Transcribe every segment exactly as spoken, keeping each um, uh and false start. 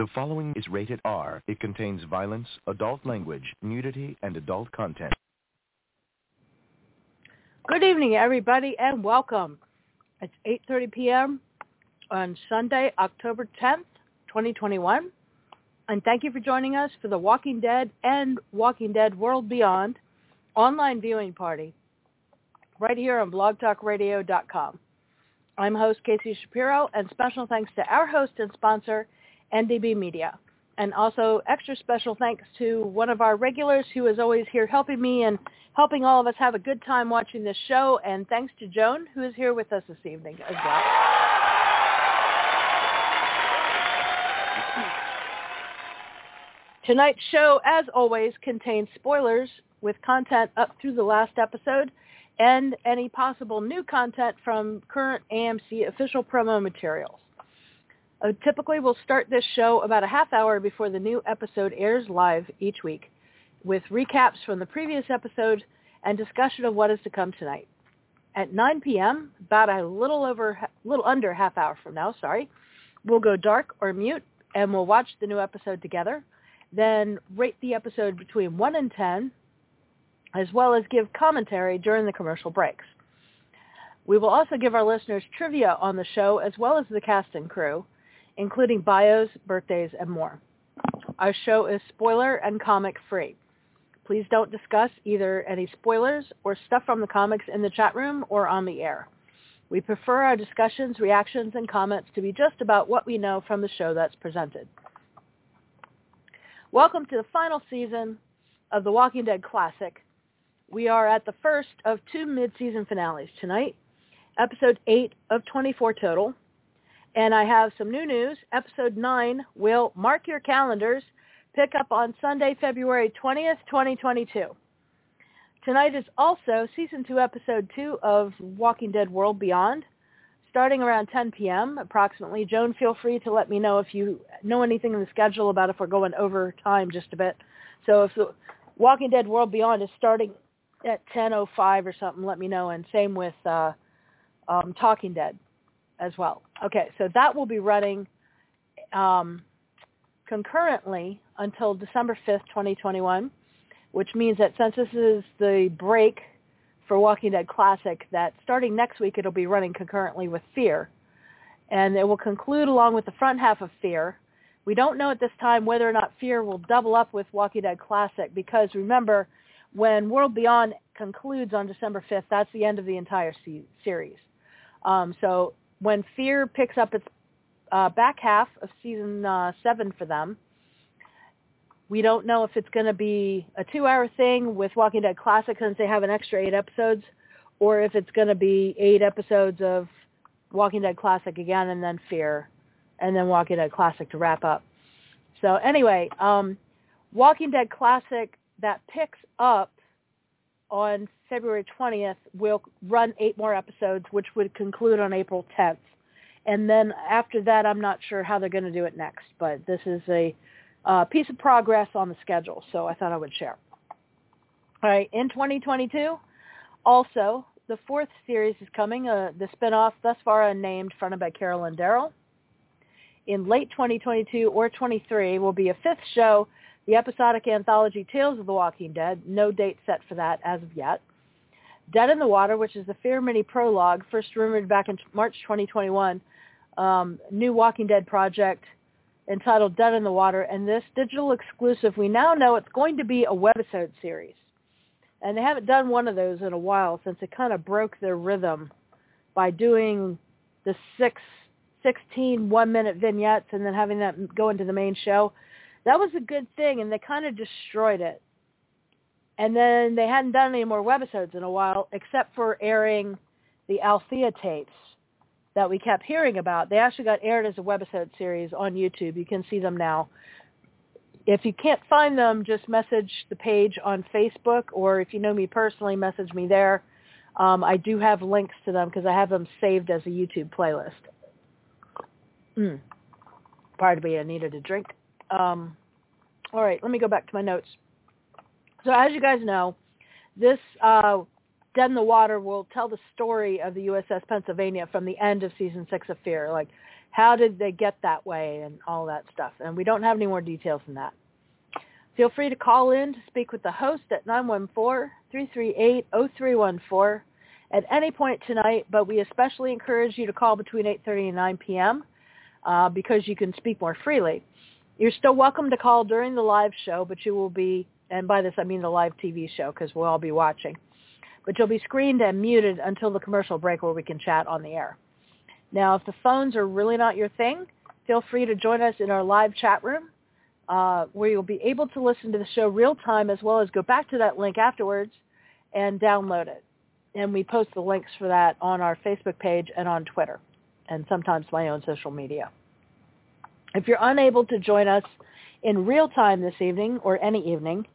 The following is rated R. It contains violence, adult language, nudity, and adult content. Good evening, everybody, and welcome. It's eight thirty p.m. on Sunday, October tenth, twenty twenty-one. And thank you for joining us for the Walking Dead and Walking Dead World Beyond online viewing party right here on blog talk radio dot com. I'm host Casey Shapiro, and special thanks to our host and sponsor, N D B Media. And also extra special thanks to one of our regulars who is always here helping me and helping all of us have a good time watching this show. And thanks to Joan, who is here with us this evening as well. Tonight's show, as always, contains spoilers with content up through the last episode and any possible new content from current A M C official promo materials. Uh, typically, we'll start this show about a half hour before the new episode airs live each week, with recaps from the previous episode and discussion of what is to come tonight. At nine p.m., about a little over, little under half hour from now, sorry, we'll go dark or mute, and we'll watch the new episode together, then rate the episode between one and ten, as well as give commentary during the commercial breaks. We will also give our listeners trivia on the show, as well as the cast and crew, including bios, birthdays, and more. Our show is spoiler and comic-free. Please don't discuss either any spoilers or stuff from the comics in the chat room or on the air. We prefer our discussions, reactions, and comments to be just about what we know from the show that's presented. Welcome to the final season of The Walking Dead Classic. We are at the first of two mid-season finales tonight, episode eight of twenty-four total. And I have some new news. Episode nine will, mark your calendars, pick up on Sunday, February twentieth, twenty twenty-two. Tonight is also Season two, Episode two of Walking Dead World Beyond, starting around ten p.m. approximately. Joan, feel free to let me know if you know anything in the schedule about if we're going over time just a bit. So if the Walking Dead World Beyond is starting at ten oh five or something, let me know. And same with uh, um, Talking Dead as well. Okay, so that will be running um, concurrently until December fifth, twenty twenty-one, which means that since this is the break for Walking Dead Classic, that starting next week it'll be running concurrently with Fear. And it will conclude along with the front half of Fear. We don't know at this time whether or not Fear will double up with Walking Dead Classic, because remember, when World Beyond concludes on December fifth, that's the end of the entire se- series. Um, so when Fear picks up its uh, back half of season uh, seven for them, we don't know if it's going to be a two-hour thing with Walking Dead Classic, since they have an extra eight episodes, or if it's going to be eight episodes of Walking Dead Classic again and then Fear, and then Walking Dead Classic to wrap up. So anyway, um, Walking Dead Classic that picks up on February twentieth will run eight more episodes, which would conclude on April tenth. And then after that, I'm not sure how they're going to do it next, but this is a uh, piece of progress on the schedule, so I thought I would share. All right, in twenty twenty-two, also, the fourth series is coming, uh, the spinoff thus far unnamed, fronted by Carol and Daryl. In late twenty twenty-two or twenty-three will be a fifth show, the episodic anthology Tales of the Walking Dead, no date set for that as of yet. Dead in the Water, which is the Fear mini prologue, first rumored back in March twenty twenty-one, um, new Walking Dead project entitled Dead in the Water, and this digital exclusive, we now know it's going to be a webisode series. And they haven't done one of those in a while, since it kind of broke their rhythm by doing the six, sixteen one-minute vignettes and then having that go into the main show. That was a good thing, and they kind of destroyed it. And then they hadn't done any more webisodes in a while, except for airing the Althea tapes that we kept hearing about. They actually got aired as a webisode series on YouTube. You can see them now. If you can't find them, just message the page on Facebook, or if you know me personally, message me there. Um, I do have links to them because I have them saved as a YouTube playlist. Mm. Pardon me, I needed a drink. Um, all right, let me go back to my notes. So as you guys know, this uh, Dead in the Water will tell the story of the U S S Pennsylvania from the end of Season six of Fear. Like, how did they get that way and all that stuff. And we don't have any more details than that. Feel free to call in to speak with the host at nine one four, three three eight, zero three one four at any point tonight, but we especially encourage you to call between eight thirty and nine p.m. Uh, because you can speak more freely. You're still welcome to call during the live show, but you will be, and by this I mean the live T V show because we'll all be watching, but you'll be screened and muted until the commercial break where we can chat on the air. Now, if the phones are really not your thing, feel free to join us in our live chat room uh, where you'll be able to listen to the show real time as well as go back to that link afterwards and download it. And we post the links for that on our Facebook page and on Twitter and sometimes my own social media. If you're unable to join us in real time this evening or any evening,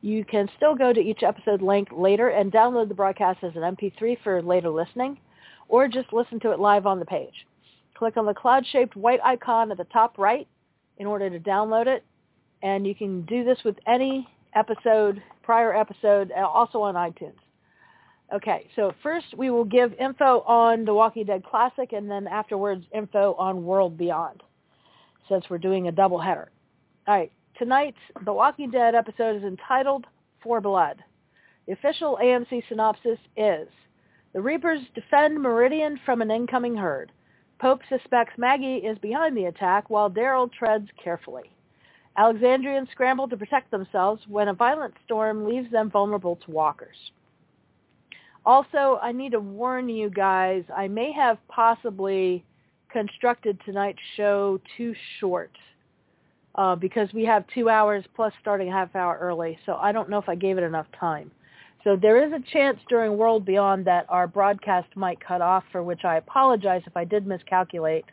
you can still go to each episode link later and download the broadcast as an M P three for later listening, or just listen to it live on the page. Click on the cloud-shaped white icon at the top right in order to download it, and you can do this with any episode, prior episode, also on iTunes. Okay, so first we will give info on The Walking Dead Classic, and then afterwards info on World Beyond, since we're doing a doubleheader. All right. Tonight's The Walking Dead episode is entitled For Blood. The official A M C synopsis is, the Reapers defend Meridian from an incoming herd. Pope suspects Maggie is behind the attack while Daryl treads carefully. Alexandrians scramble to protect themselves when a violent storm leaves them vulnerable to walkers. Also, I need to warn you guys, I may have possibly constructed tonight's show too short. Uh, because we have two hours plus starting a half hour early, so I don't know if I gave it enough time. So there is a chance during World Beyond that our broadcast might cut off, for which I apologize if I did miscalculate.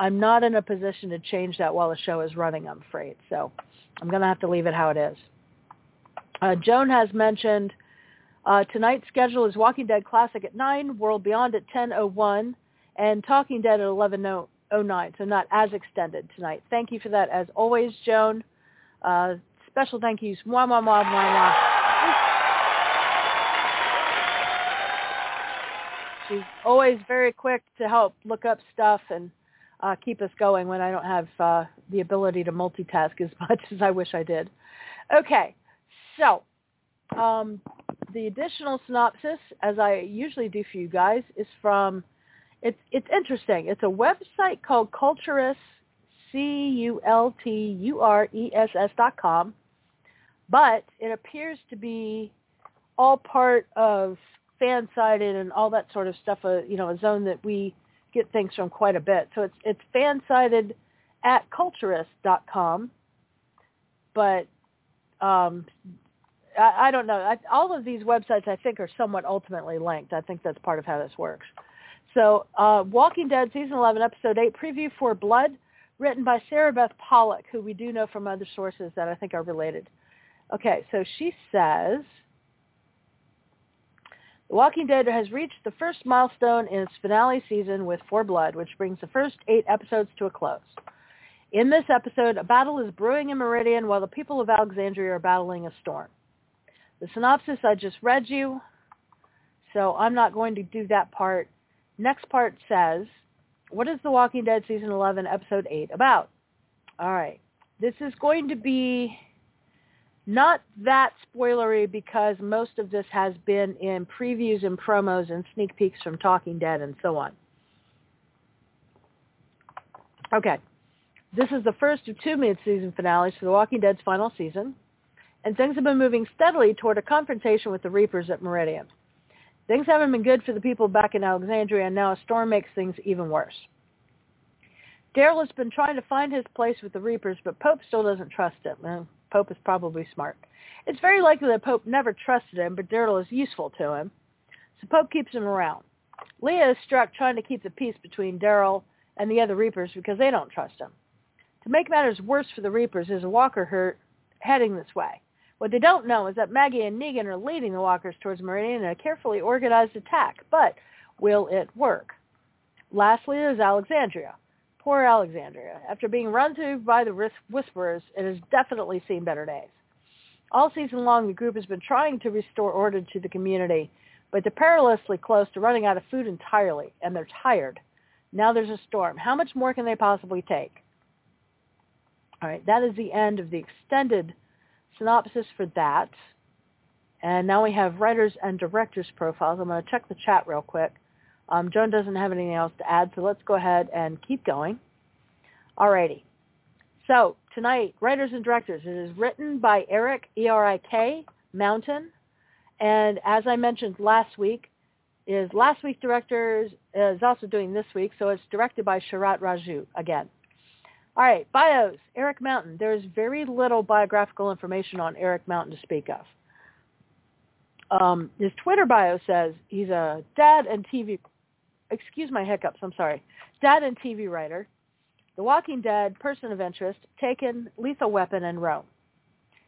I'm not in a position to change that while the show is running, I'm afraid. So I'm going to have to leave it how it is. Uh, Joan has mentioned uh, tonight's schedule is Walking Dead Classic at nine, World Beyond at ten oh one, and Talking Dead at eleven oh one. Oh, nine, so not as extended tonight. Thank you for that, as always, Joan. Uh, special thank yous. Mwah, mwah, mwah, mwah, mwah. She's always very quick to help look up stuff and uh, keep us going when I don't have uh, the ability to multitask as much as I wish I did. Okay, so um, the additional synopsis, as I usually do for you guys, is from... It's it's interesting. It's a website called culturist, C U L T U R E S S dot com, but it appears to be all part of Fansided and all that sort of stuff, a, you know, a zone that we get things from quite a bit. So it's it's Fansided at culturist dot com, but um, I, I don't know. I, all of these websites, I think, are somewhat ultimately linked. I think that's part of how this works. So uh, Walking Dead Season eleven, Episode eight, Preview for Blood, written by Sarah Beth Pollock, who we do know from other sources that I think are related. Okay, so she says, The Walking Dead has reached the first milestone in its finale season with For Blood, which brings the first eight episodes to a close. In this episode, a battle is brewing in Meridian while the people of Alexandria are battling a storm. The synopsis I just read you, so I'm not going to do that part. Next part says, what is The Walking Dead Season eleven, Episode eight about? All right. This is going to be not that spoilery because most of this has been in previews and promos and sneak peeks from Talking Dead and so on. Okay. This is the first of two mid-season finales for The Walking Dead's final season, and things have been moving steadily toward a confrontation with the Reapers at Meridian. Things haven't been good for the people back in Alexandria, and now a storm makes things even worse. Daryl has been trying to find his place with the Reapers, but Pope still doesn't trust him. Well, Pope is probably smart. It's very likely that Pope never trusted him, but Daryl is useful to him, so Pope keeps him around. Leah is struck trying to keep the peace between Daryl and the other Reapers because they don't trust him. To make matters worse for the Reapers is a walker herd heading this way. What they don't know is that Maggie and Negan are leading the walkers towards Meridian in a carefully organized attack, but will it work? Lastly, there's Alexandria. Poor Alexandria. After being run through by the Whisperers, it has definitely seen better days. All season long, the group has been trying to restore order to the community, but they're perilously close to running out of food entirely, and they're tired. Now there's a storm. How much more can they possibly take? All right, that is the end of the extended synopsis for that. And now we have writers and directors' profiles. I'm going to check the chat real quick. Um, Joan doesn't have anything else to add, so let's go ahead and keep going. All righty. So tonight, writers and directors. It is written by Eric, E R I K, Mountain. And as I mentioned last week, is last week's director is also doing this week, so it's directed by Sharat Raju again. All right, bios, Eric Mountain. There is very little biographical information on Eric Mountain to speak of. Um, his Twitter bio says he's a dad and T V, excuse my hiccups, I'm sorry, dad and T V writer, The Walking Dead, Person of Interest, Taken, Lethal Weapon, and Rome.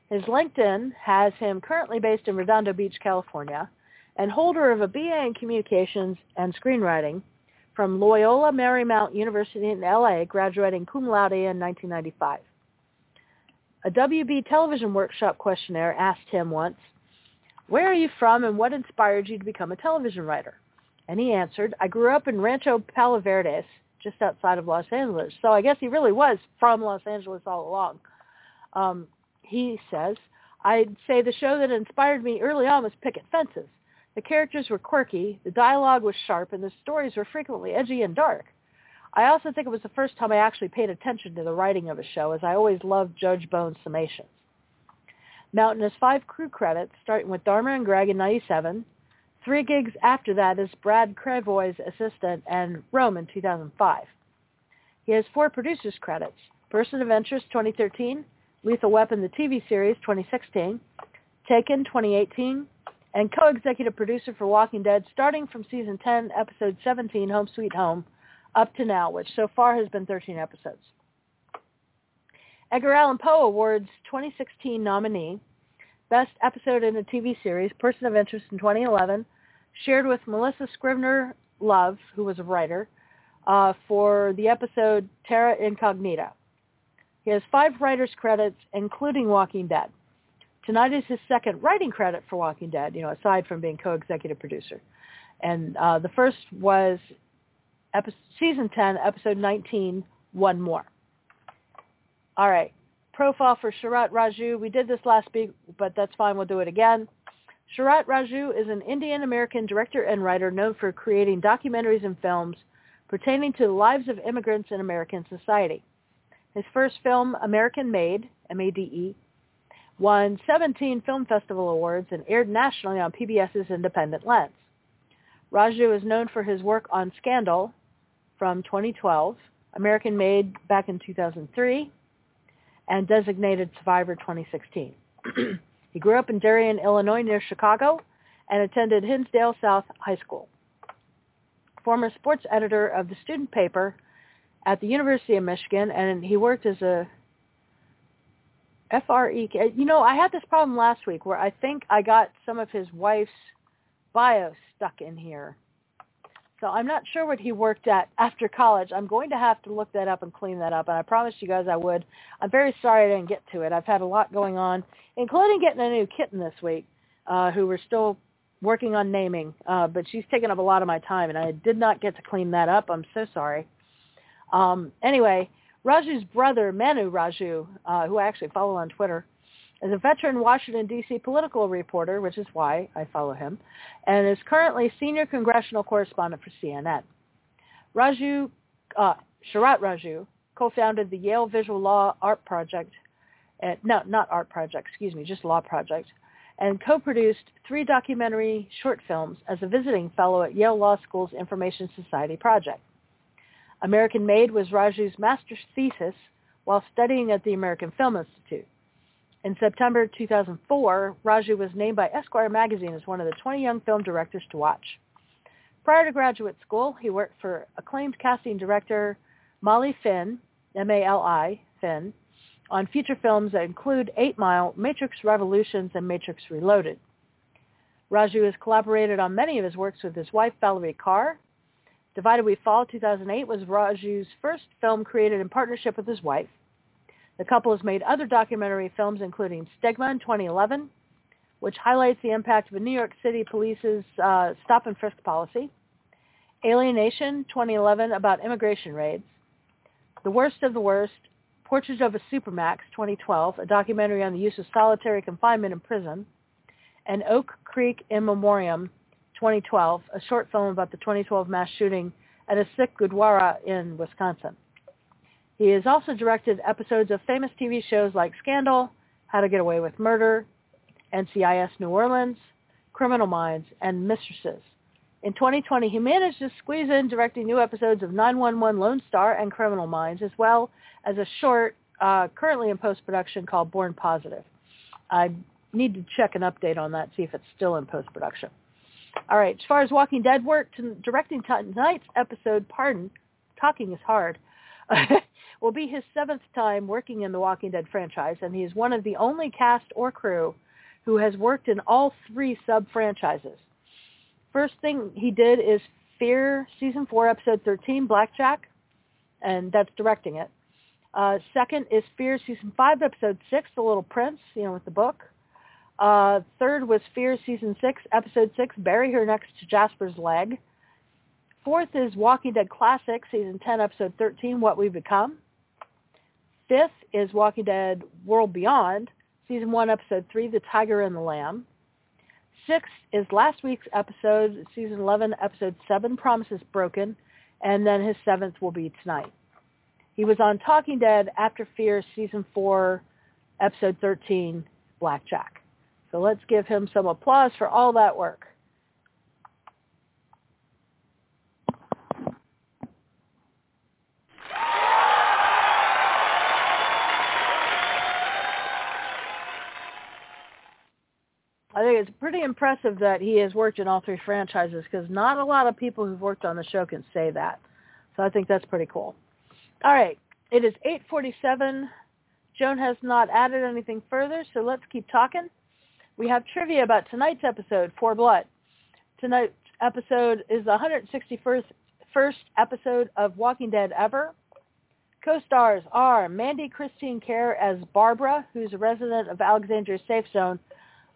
His LinkedIn has him currently based in Redondo Beach, California, and holder of a B A in Communications and Screenwriting from Loyola Marymount University in L A, graduating cum laude in nineteen ninety-five. A W B television workshop questionnaire asked him once, "Where are you from and what inspired you to become a television writer?" And he answered, "I grew up in Rancho Palo Verdes, just outside of Los Angeles." So I guess he really was from Los Angeles all along. Um, he says, "I'd say the show that inspired me early on was Picket Fences. The characters were quirky, the dialogue was sharp, and the stories were frequently edgy and dark. I also think it was the first time I actually paid attention to the writing of a show, as I always loved Judge Bone's summations." Mountain has five crew credits, starting with Dharma and Greg in ninety-seven, three gigs after that as Brad Cravoy's assistant, and Rome in two thousand five. He has four producers credits, Person of Interest twenty thirteen, Lethal Weapon the T V series twenty sixteen, Taken twenty eighteen, and co-executive producer for Walking Dead, starting from season ten, episode seventeen, Home Sweet Home, up to now, which so far has been thirteen episodes. Edgar Allan Poe Awards twenty sixteen nominee, Best Episode in a T V Series, Person of Interest in twenty eleven, shared with Melissa Scrivener Love, who was a writer, uh, for the episode Terra Incognita. He has five writer's credits, including Walking Dead. Tonight is his second writing credit for Walking Dead, you know, aside from being co-executive producer. And uh, the first was episode, season ten, episode nineteen, One More. All right, profile for Sharat Raju. We did this last week, but that's fine. We'll do it again. Sharat Raju is an Indian-American director and writer known for creating documentaries and films pertaining to the lives of immigrants in American society. His first film, American Made, M A D E, won seventeen Film Festival Awards and aired nationally on P B S's Independent Lens. Raju is known for his work on Scandal from twenty twelve, American Made back in two thousand three, and Designated Survivor twenty sixteen. He grew up in Darien, Illinois, near Chicago, and attended Hinsdale South High School. Former sports editor of the student paper at the University of Michigan, and he worked as a F R E K. You know, I had this problem last week where I think I got some of his wife's bio stuck in here. So I'm not sure what he worked at after college. I'm going to have to look that up and clean that up, and I promised you guys I would. I'm very sorry I didn't get to it. I've had a lot going on, including getting a new kitten this week, uh, who we're still working on naming, uh, but she's taken up a lot of my time, and I did not get to clean that up. I'm so sorry. Um, anyway, Raju's brother, Manu Raju, uh, who I actually follow on Twitter, is a veteran Washington, D C political reporter, which is why I follow him, and is currently senior congressional correspondent for C N N. Raju, uh, Sharat Raju co-founded the Yale Visual Law Art Project, uh, no, not Art Project, excuse me, just Law Project, and co-produced three documentary short films as a visiting fellow at Yale Law School's Information Society Project. American Made was Raju's master's thesis while studying at the American Film Institute. In September two thousand four, Raju was named by Esquire magazine as one of the twenty young film directors to watch. Prior to graduate school, he worked for acclaimed casting director Molly Finn, M A L I, Finn, on feature films that include Eight Mile, Matrix Revolutions, and Matrix Reloaded. Raju has collaborated on many of his works with his wife, Valerie Carr. Divided We Fall, two thousand eight, was Raju's first film created in partnership with his wife. The couple has made other documentary films, including Stigma in twenty eleven, which highlights the impact of New York City police's uh, stop and frisk policy, Alienation, twenty eleven, about immigration raids. The Worst of the Worst, Portrait of a Supermax, twenty twelve, a documentary on the use of solitary confinement in prison. And Oak Creek in Memoriam, twenty twelve, a short film about the twenty twelve mass shooting at a Sikh Gurdwara in Wisconsin. He has also directed episodes of famous T V shows like Scandal, How to Get Away with Murder, N C I S New Orleans, Criminal Minds, and Mistresses. In twenty twenty, he managed to squeeze in directing new episodes of nine one one Lone Star and Criminal Minds, as well as a short uh, currently in post-production called Born Positive. I need to check an update on that, see if it's still in post-production. All right, as far as Walking Dead work, to directing tonight's episode, pardon, talking is hard, will be his seventh time working in the Walking Dead franchise, and he is one of the only cast or crew who has worked in all three sub-franchises. First thing he did is Fear, Season four, Episode thirteen, Blackjack, and that's directing it. Uh, second is Fear, Season five, Episode six, The Little Prince, you know, with the book. Uh, third was Fear, Season six, Episode six, Bury Her Next to Jasper's Leg. Fourth is Walking Dead Classic, Season ten, Episode thirteen, What We've Become. Fifth is Walking Dead World Beyond, Season one, Episode three, The Tiger and the Lamb. Sixth is last week's episode, Season eleven, Episode seven, Promises Broken. And then his seventh will be tonight. He was on Talking Dead after Fear, Season four, Episode thirteen, Blackjack. So let's give him some applause for all that work. I think it's pretty impressive that he has worked in all three franchises, because not a lot of people who've worked on the show can say that. So I think that's pretty cool. All right. It is eight forty-seven. Joan has not added anything further, so let's keep talking. We have trivia about tonight's episode, For Blood. Tonight's episode is the one hundred sixty-first first episode of Walking Dead ever. Co-stars are Mandy Christine Kerr as Barbara, who's a resident of Alexandria's Safe Zone.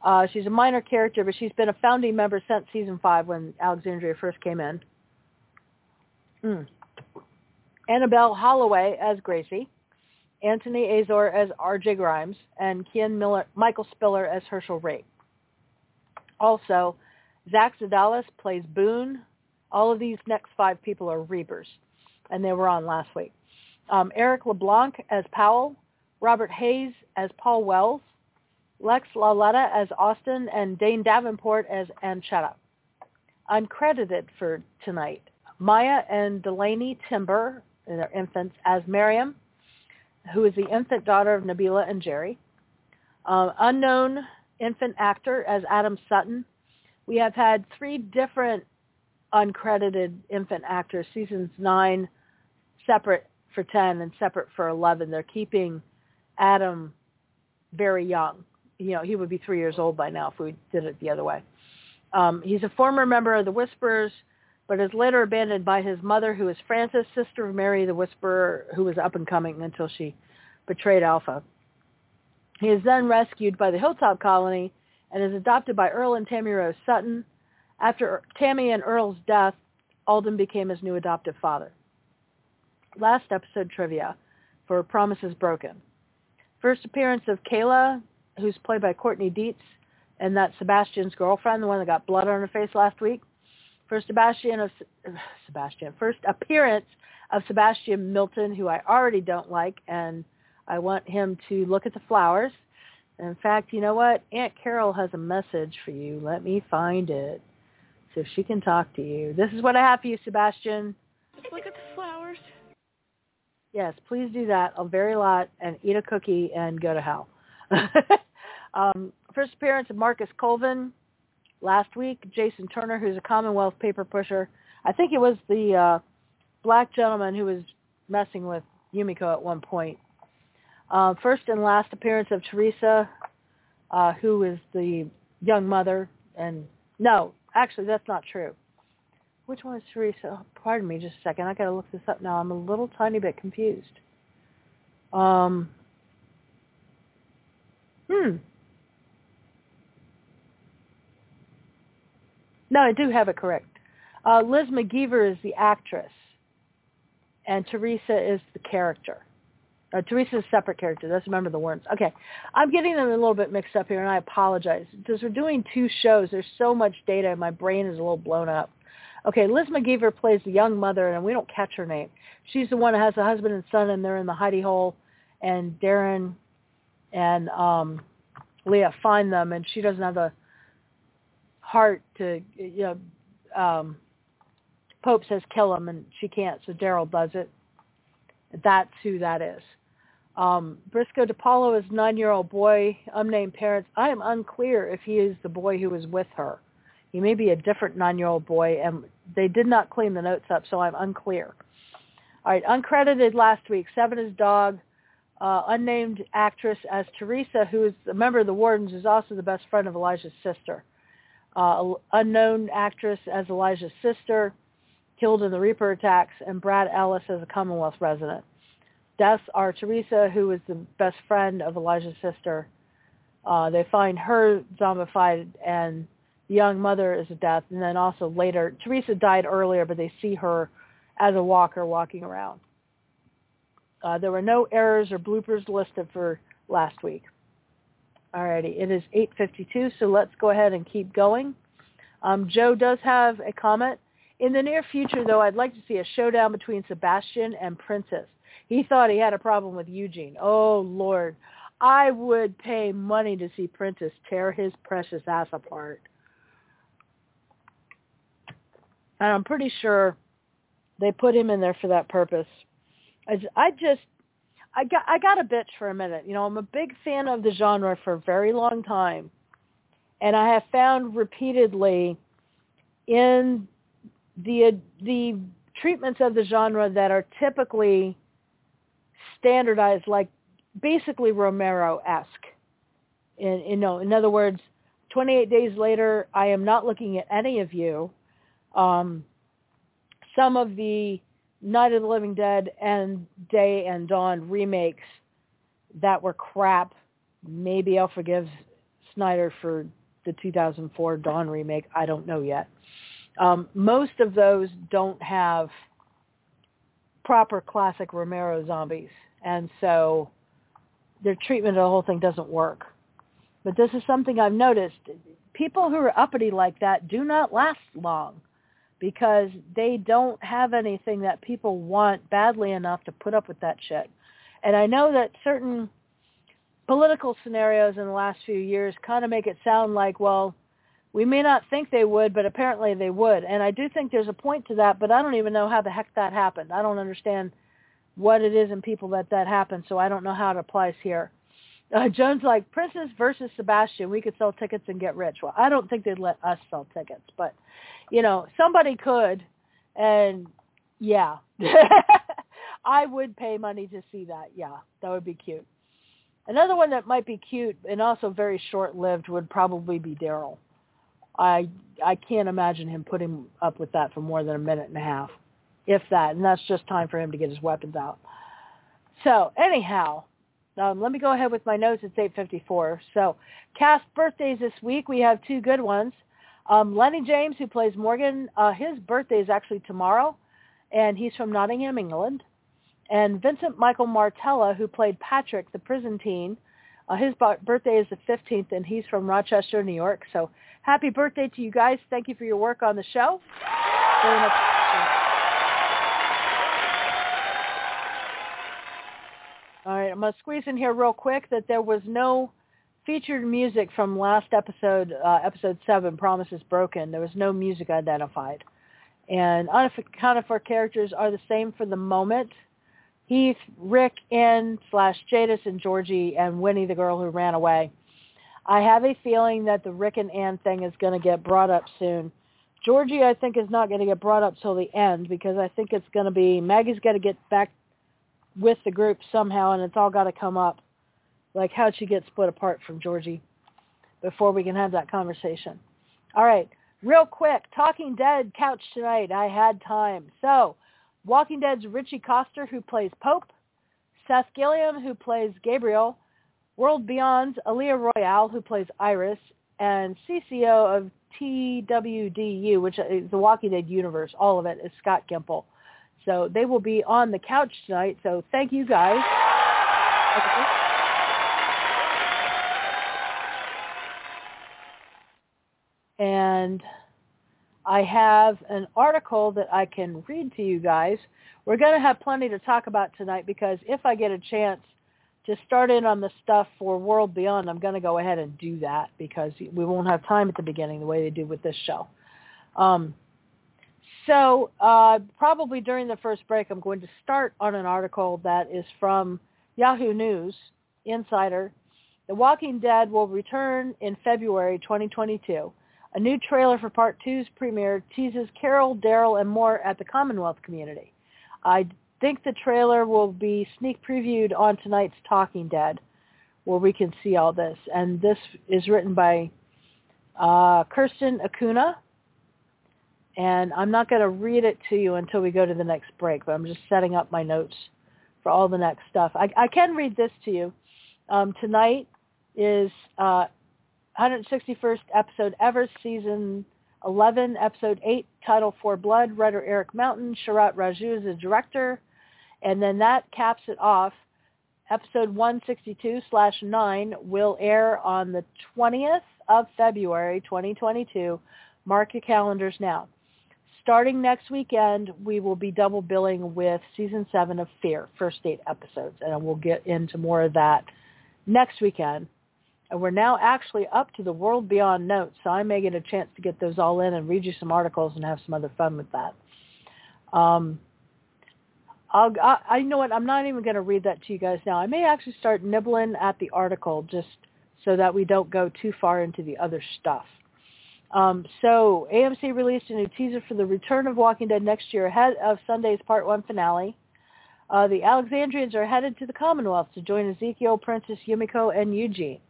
Uh, she's a minor character, but she's been a founding member since Season five when Alexandria first came in. Mm. Annabelle Holloway as Gracie, Anthony Azor as R J Grimes, and Ken Miller, Michael Spiller as Herschel Ray. Also, Zach Zadalis plays Boone. All of these next five people are Reapers, and they were on last week. Um, Eric LeBlanc as Powell, Robert Hayes as Paul Wells, Lex LaLetta as Austin, and Dane Davenport as Anchetta. Uncredited for tonight, Maya and Delaney Timber, their infants, as Miriam, who is the infant daughter of Nabila and Jerry. Uh, unknown infant actor as Adam Sutton. We have had three different uncredited infant actors, seasons nine, separate for ten, and separate for eleven. They're keeping Adam very young. You know, he would be three years old by now if we did it the other way. Um, he's a former member of the Whisperers, but is later abandoned by his mother, who is Frances, sister of Mary the Whisperer, who was up and coming until she betrayed Alpha. He is then rescued by the Hilltop Colony and is adopted by Earl and Tammy Rose Sutton. After Tammy and Earl's death, Alden became his new adoptive father. Last episode trivia for Promises Broken. First appearance of Kayla, who's played by Courtney Dietz, and that's Sebastian's girlfriend, the one that got blood on her face last week. First Sebastian of Sebastian. First appearance of Sebastian Milton, who I already don't like, and I want him to look at the flowers. And in fact, you know what? Aunt Carol has a message for you. Let me find it so she can talk to you. This is what I have for you, Sebastian. Look at the flowers. Yes, please do that a very lot, and eat a cookie and go to hell. um, first appearance of Marcus Colvin last week. Jason Turner, who's a Commonwealth paper pusher. I think it was the uh, black gentleman who was messing with Yumiko at one point. Uh, first and last appearance of Teresa, uh, who is the young mother. And no, actually, that's not true. Which one is Teresa? Oh, pardon me just a second. I got to look this up now. I'm a little tiny bit confused. Um... Hmm. No, I do have it correct. Uh, Liz McGeever is the actress, and Teresa is the character. Uh, Teresa's a separate character. Let's remember the worms. Okay. I'm getting them a little bit mixed up here, and I apologize. Because we're doing two shows, there's so much data, and my brain is a little blown up. Okay, Liz McGeever plays the young mother, and we don't catch her name. She's the one that has a husband and son, and they're in the hidey hole, and Darren and um, Leah find them, and she doesn't have the heart to, you know, um, Pope says kill him, and she can't, so Daryl does it. That's who that is. Um, Briscoe DiPaolo is a nine-year-old boy, unnamed parents. I am unclear if he is the boy who was with her. He may be a different nine-year-old boy, and they did not clean the notes up, so I'm unclear. All right, uncredited last week. Seven is Dog. Uh, unnamed actress as Teresa, who is a member of the Wardens, is also the best friend of Elijah's sister. Uh, unknown actress as Elijah's sister, killed in the Reaper attacks, and Brad Ellis as a Commonwealth resident. Deaths are Teresa, who is the best friend of Elijah's sister. Uh, they find her zombified, and the young mother is a death. And then also later, Teresa died earlier, but they see her as a walker walking around. Uh, there were no errors or bloopers listed for last week. Alrighty, it is eight fifty-two, so let's go ahead and keep going. Um, Joe does have a comment. In the near future, though, I'd like to see a showdown between Sebastian and Princess. He thought he had a problem with Eugene. Oh, Lord. I would pay money to see Princess tear his precious ass apart. And I'm pretty sure they put him in there for that purpose. I just, I got, I got a bitch for a minute. You know, I'm a big fan of the genre for a very long time. And I have found repeatedly in the the treatments of the genre that are typically standardized, like basically Romero-esque. In, you know, in other words, twenty-eight days later, I am not looking at any of you. Um, some of the Night of the Living Dead and Day and Dawn remakes that were crap. Maybe I'll forgive Snyder for the two thousand four Dawn remake. I don't know yet. Um, most of those don't have proper classic Romero zombies, and so their treatment of the whole thing doesn't work. But this is something I've noticed. People who are uppity like that do not last long because they don't have anything that people want badly enough to put up with that shit. And I know that certain political scenarios in the last few years kind of make it sound like, well, we may not think they would, but apparently they would. And I do think there's a point to that, but I don't even know how the heck that happened. I don't understand what it is in people that that happened, so I don't know how it applies here. Uh, Joan's like, Princess versus Sebastian, we could sell tickets and get rich. Well, I don't think they'd let us sell tickets, but, you know, somebody could, and yeah. I would pay money to see that, yeah. That would be cute. Another one that might be cute and also very short-lived would probably be Daryl. I I can't imagine him putting up with that for more than a minute and a half, if that. And that's just time for him to get his weapons out. So anyhow, um, let me go ahead with my notes. It's eight fifty-four. So cast birthdays this week. We have two good ones. Um, Lenny James, who plays Morgan, uh, his birthday is actually tomorrow, and he's from Nottingham, England. And Vincent Michael Martella, who played Patrick, the prison teen, Uh, his birthday is the fifteenth, and he's from Rochester, New York. So happy birthday to you guys. Thank you for your work on the show. Very much. All right, I'm going to squeeze in here real quick that there was no featured music from last episode, uh, episode seven, Promises Broken. There was no music identified. And unaccounted for characters are the same for the moment. Heath, Rick, N, slash Jadis, and Georgie, and Winnie, the girl who ran away. I have a feeling that the Rick and Ann thing is going to get brought up soon. Georgie, I think, is not going to get brought up till the end because I think it's going to be Maggie's got to get back with the group somehow, and it's all got to come up, like how'd she get split apart from Georgie before we can have that conversation. All right, real quick, Talking Dead couch tonight. I had time. So Walking Dead's Richie Coster, who plays Pope, Seth Gilliam, who plays Gabriel, World Beyond's Aaliyah Royale, who plays Iris, and C C O of T W D U, which is the Walking Dead universe. All of it is Scott Gimple. So they will be on the couch tonight. So thank you guys. Okay. And I have an article that I can read to you guys. We're going to have plenty to talk about tonight because if I get a chance to start in on the stuff for World Beyond, I'm going to go ahead and do that because we won't have time at the beginning the way they do with this show. Um, so uh, probably during the first break, I'm going to start on an article that is from Yahoo News Insider. The Walking Dead will return in February twenty twenty-two. A new trailer for Part two's premiere teases Carol, Daryl, and more at the Commonwealth community. I think the trailer will be sneak previewed on tonight's Talking Dead, where we can see all this. And this is written by uh, Kirsten Acuna. And I'm not going to read it to you until we go to the next break, but I'm just setting up my notes for all the next stuff. I, I can read this to you. Um, tonight is... Uh, one hundred sixty-first episode ever, season eleven, episode eight, title For Blood, writer Eric Mountain, Sharat Raju is the director, and then that caps it off. Episode one sixty-two slash nine will air on the twentieth of February twenty twenty-two. Mark your calendars now. Starting next weekend, we will be double billing with season seven of Fear, first eight episodes, and we'll get into more of that next weekend. And we're now actually up to the World Beyond notes, so I may get a chance to get those all in and read you some articles and have some other fun with that. Um, I'll, I, I know what, I'm not even going to read that to you guys now. I may actually start nibbling at the article just so that we don't go too far into the other stuff. Um, so A M C released a new teaser for the return of Walking Dead next year ahead of Sunday's Part one finale. Uh, the Alexandrians are headed to the Commonwealth to join Ezekiel, Princess, Yumiko, and Eugene.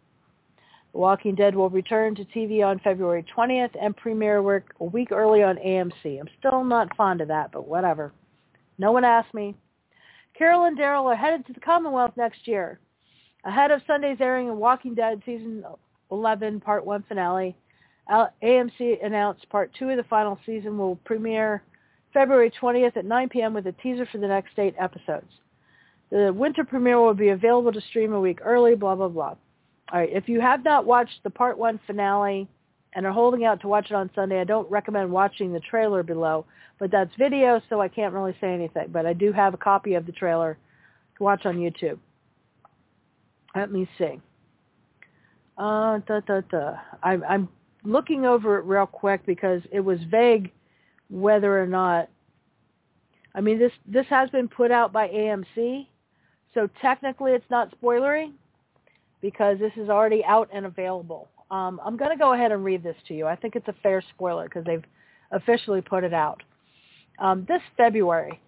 Walking Dead will return to T V on February twentieth and premiere work a week early on A M C. I'm still not fond of that, but whatever. No one asked me. Carol and Daryl are headed to the Commonwealth next year. Ahead of Sunday's airing of Walking Dead Season eleven Part one finale, A M C announced Part two of the final season will premiere February twentieth at nine p.m. with a teaser for the next eight episodes. The winter premiere will be available to stream a week early, blah, blah, blah. All right, if you have not watched the Part one finale and are holding out to watch it on Sunday, I don't recommend watching the trailer below, but that's video, so I can't really say anything. But I do have a copy of the trailer to watch on YouTube. Let me see. Uh, da, da, da. I'm, I'm looking over it real quick because it was vague whether or not... I mean, this, this has been put out by A M C, so technically it's not spoilery, because this is already out and available. Um, I'm going to go ahead and read this to you. I think it's a fair spoiler because they've officially put it out. Um, this February,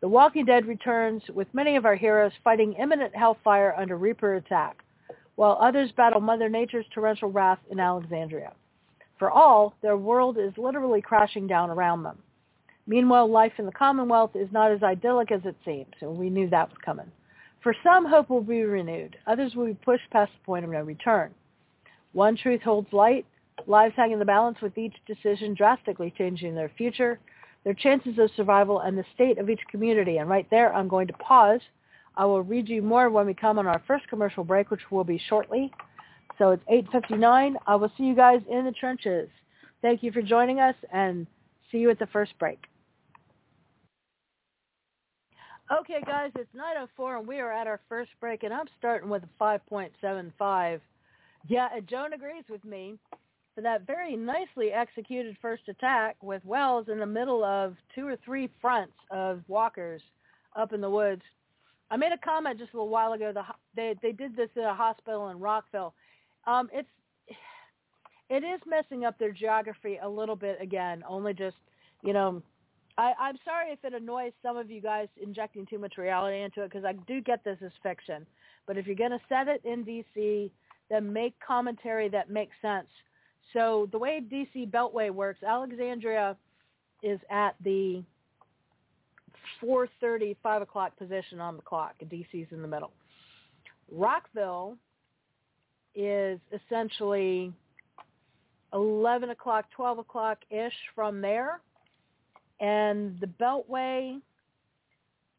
The Walking Dead returns with many of our heroes fighting imminent hellfire under Reaper attack, while others battle Mother Nature's torrential wrath in Alexandria. For all, their world is literally crashing down around them. Meanwhile, life in the Commonwealth is not as idyllic as it seems, and we knew that was coming. For some, hope will be renewed. Others will be pushed past the point of no return. One truth holds light. Lives hang in the balance with each decision drastically changing their future, their chances of survival, and the state of each community. And right there, I'm going to pause. I will read you more when we come on our first commercial break, which will be shortly. So it's eight fifty-nine. I will see you guys in the trenches. Thank you for joining us, and see you at the first break. Okay, guys, it's nine oh four, and we are at our first break, and I'm starting with a five point seven five. Yeah, and Joan agrees with me for that very nicely executed first attack with Wells in the middle of two or three fronts of walkers up in the woods. I made a comment just a little while ago. The, they, they did this at a hospital in Rockville. Um, it's, it is messing up their geography a little bit again, only just, you know, I, I'm sorry if it annoys some of you guys injecting too much reality into it, because I do get this as fiction. But if you're going to set it in D C, then make commentary that makes sense. So the way D C Beltway works, Alexandria is at the four thirty, five o'clock position on the clock. D C's in the middle. Rockville is essentially eleven o'clock, twelve o'clock-ish from there. And the Beltway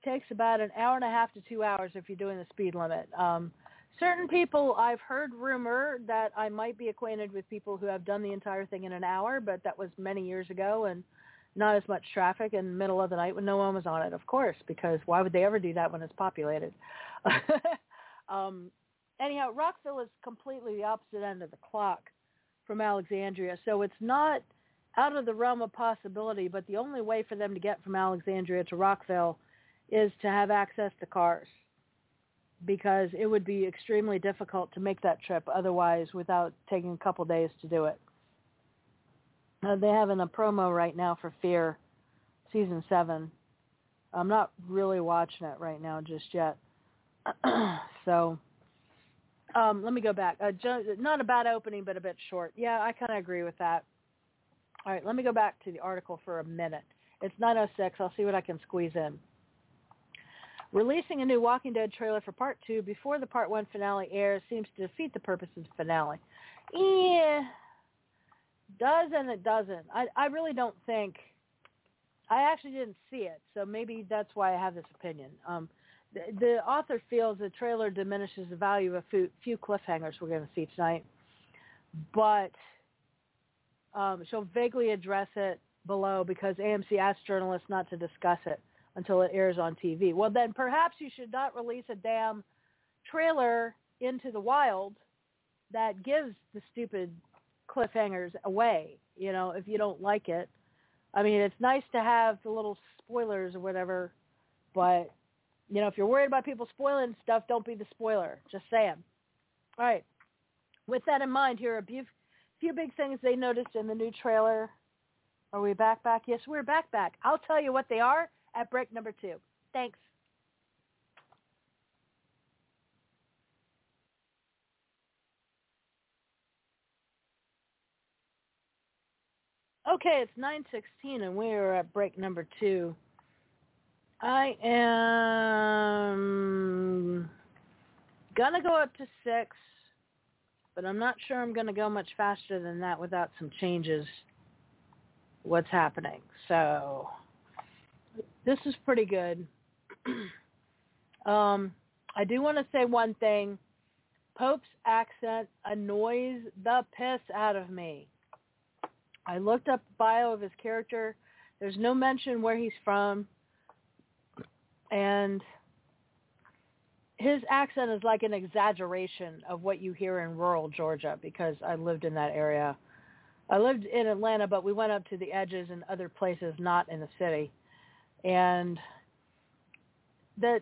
takes about an hour and a half to two hours if you're doing the speed limit. Um, certain people, I've heard rumor that I might be acquainted with people who have done the entire thing in an hour, but that was many years ago and not as much traffic in the middle of the night when no one was on it, of course, because why would they ever do that when it's populated? um, anyhow, Rockville is completely the opposite end of the clock from Alexandria, so it's not out of the realm of possibility, but the only way for them to get from Alexandria to Rockville is to have access to cars, because it would be extremely difficult to make that trip otherwise without taking a couple days to do it. Uh, they have in a promo right now for Fear, Season seven. I'm not really watching it right now just yet. so um, let me go back. Uh, not a bad opening, but a bit short. Yeah, I kind of agree with that. All right, let me go back to the article for a minute. It's nine oh six. I'll see what I can squeeze in. Releasing a new Walking Dead trailer for Part two before the Part one finale airs seems to defeat the purpose of the finale. Yeah. Does and it doesn't. I, I really don't think, I actually didn't see it, so maybe that's why I have this opinion. Um, the, the author feels the trailer diminishes the value of a few, few cliffhangers we're going to see tonight, but um, she'll vaguely address it below because A M C asked journalists not to discuss it until it airs on T V. Well, then perhaps you should not release a damn trailer into the wild that gives the stupid cliffhangers away, you know, if you don't like it. I mean, it's nice to have the little spoilers or whatever, but, you know, if you're worried about people spoiling stuff, don't be the spoiler. Just saying. All right. With that in mind, here are a few, few big things they noticed in the new trailer. Are we back, back? Yes, we're back, back. I'll tell you what they are at break number two. Thanks. Okay, it's nine sixteen, and we are at break number two. I am going to go up to six, but I'm not sure I'm going to go much faster than that without some changes. What's happening? So this is pretty good. um, I do want to say one thing. Pope's accent annoys the piss out of me. I looked up the bio of his character. There's no mention where he's from. And his accent is like an exaggeration of what you hear in rural Georgia, because I lived in that area. I lived in Atlanta, but we went up to the edges and other places, not in the city. And that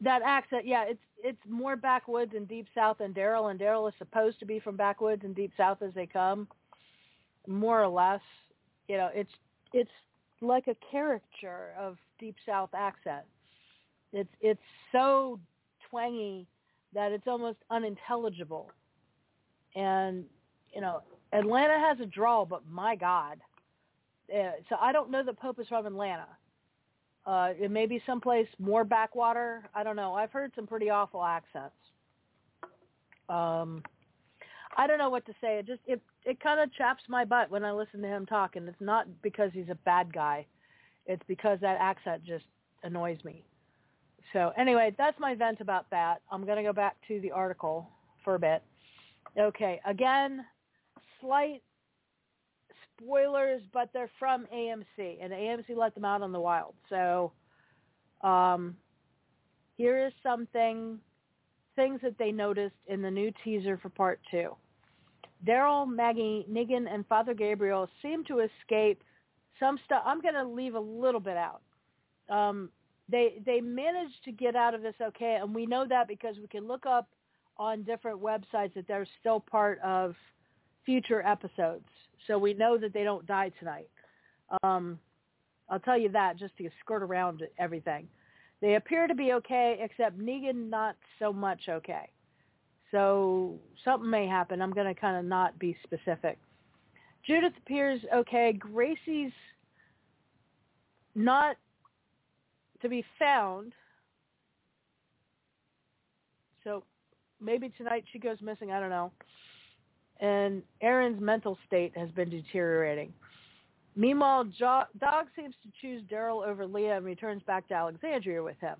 that accent, yeah, it's it's more backwoods and deep south than Daryl. And Daryl is supposed to be from backwoods and deep south as they come. More or less, you know, it's it's like a caricature of Deep South accent. It's it's so twangy that it's almost unintelligible. And, you know, Atlanta has a drawl, but my God. Uh, so I don't know that Pope is from Atlanta. Uh, it may be someplace more backwater. I don't know. I've heard some pretty awful accents. Um, I don't know what to say. It just it it kind of chaps my butt when I listen to him talk, and it's not because he's a bad guy. It's because that accent just annoys me. So anyway, that's my vent about that. I'm going to go back to the article for a bit. Okay, again, slight spoilers, but they're from A M C, and A M C let them out on the wild. So um, here is something... things that they noticed in the new teaser for Part two. Daryl, Maggie, Negan, and Father Gabriel seem to escape some stuff. I'm going to leave a little bit out. Um, they they managed to get out of this okay, and we know that because we can look up on different websites that they're still part of future episodes. So we know that they don't die tonight. Um, I'll tell you that just to skirt around everything. They appear to be okay, except Negan not so much okay. So something may happen. I'm going to kind of not be specific. Judith appears okay. Gracie's not to be found. So maybe tonight she goes missing. I don't know. and Aaron's mental state has been deteriorating. Meanwhile, jo- Dog seems to choose Daryl over Leah and returns back to Alexandria with him.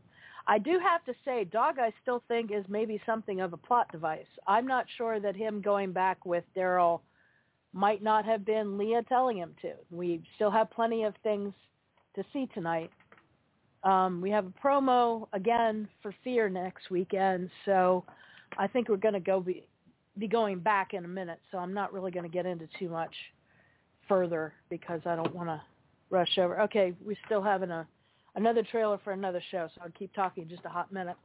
I do have to say, Dog, I still think, is maybe something of a plot device. I'm not sure that him going back with Daryl might not have been Leah telling him to. We still have plenty of things to see tonight. Um, we have a promo, again, for Fear next weekend, so I think we're going to go be, be going back in a minute, so I'm not really going to get into too much further because I don't want to rush over. Okay, we still have an, a, another trailer for another show, so I'll keep talking just a hot minute.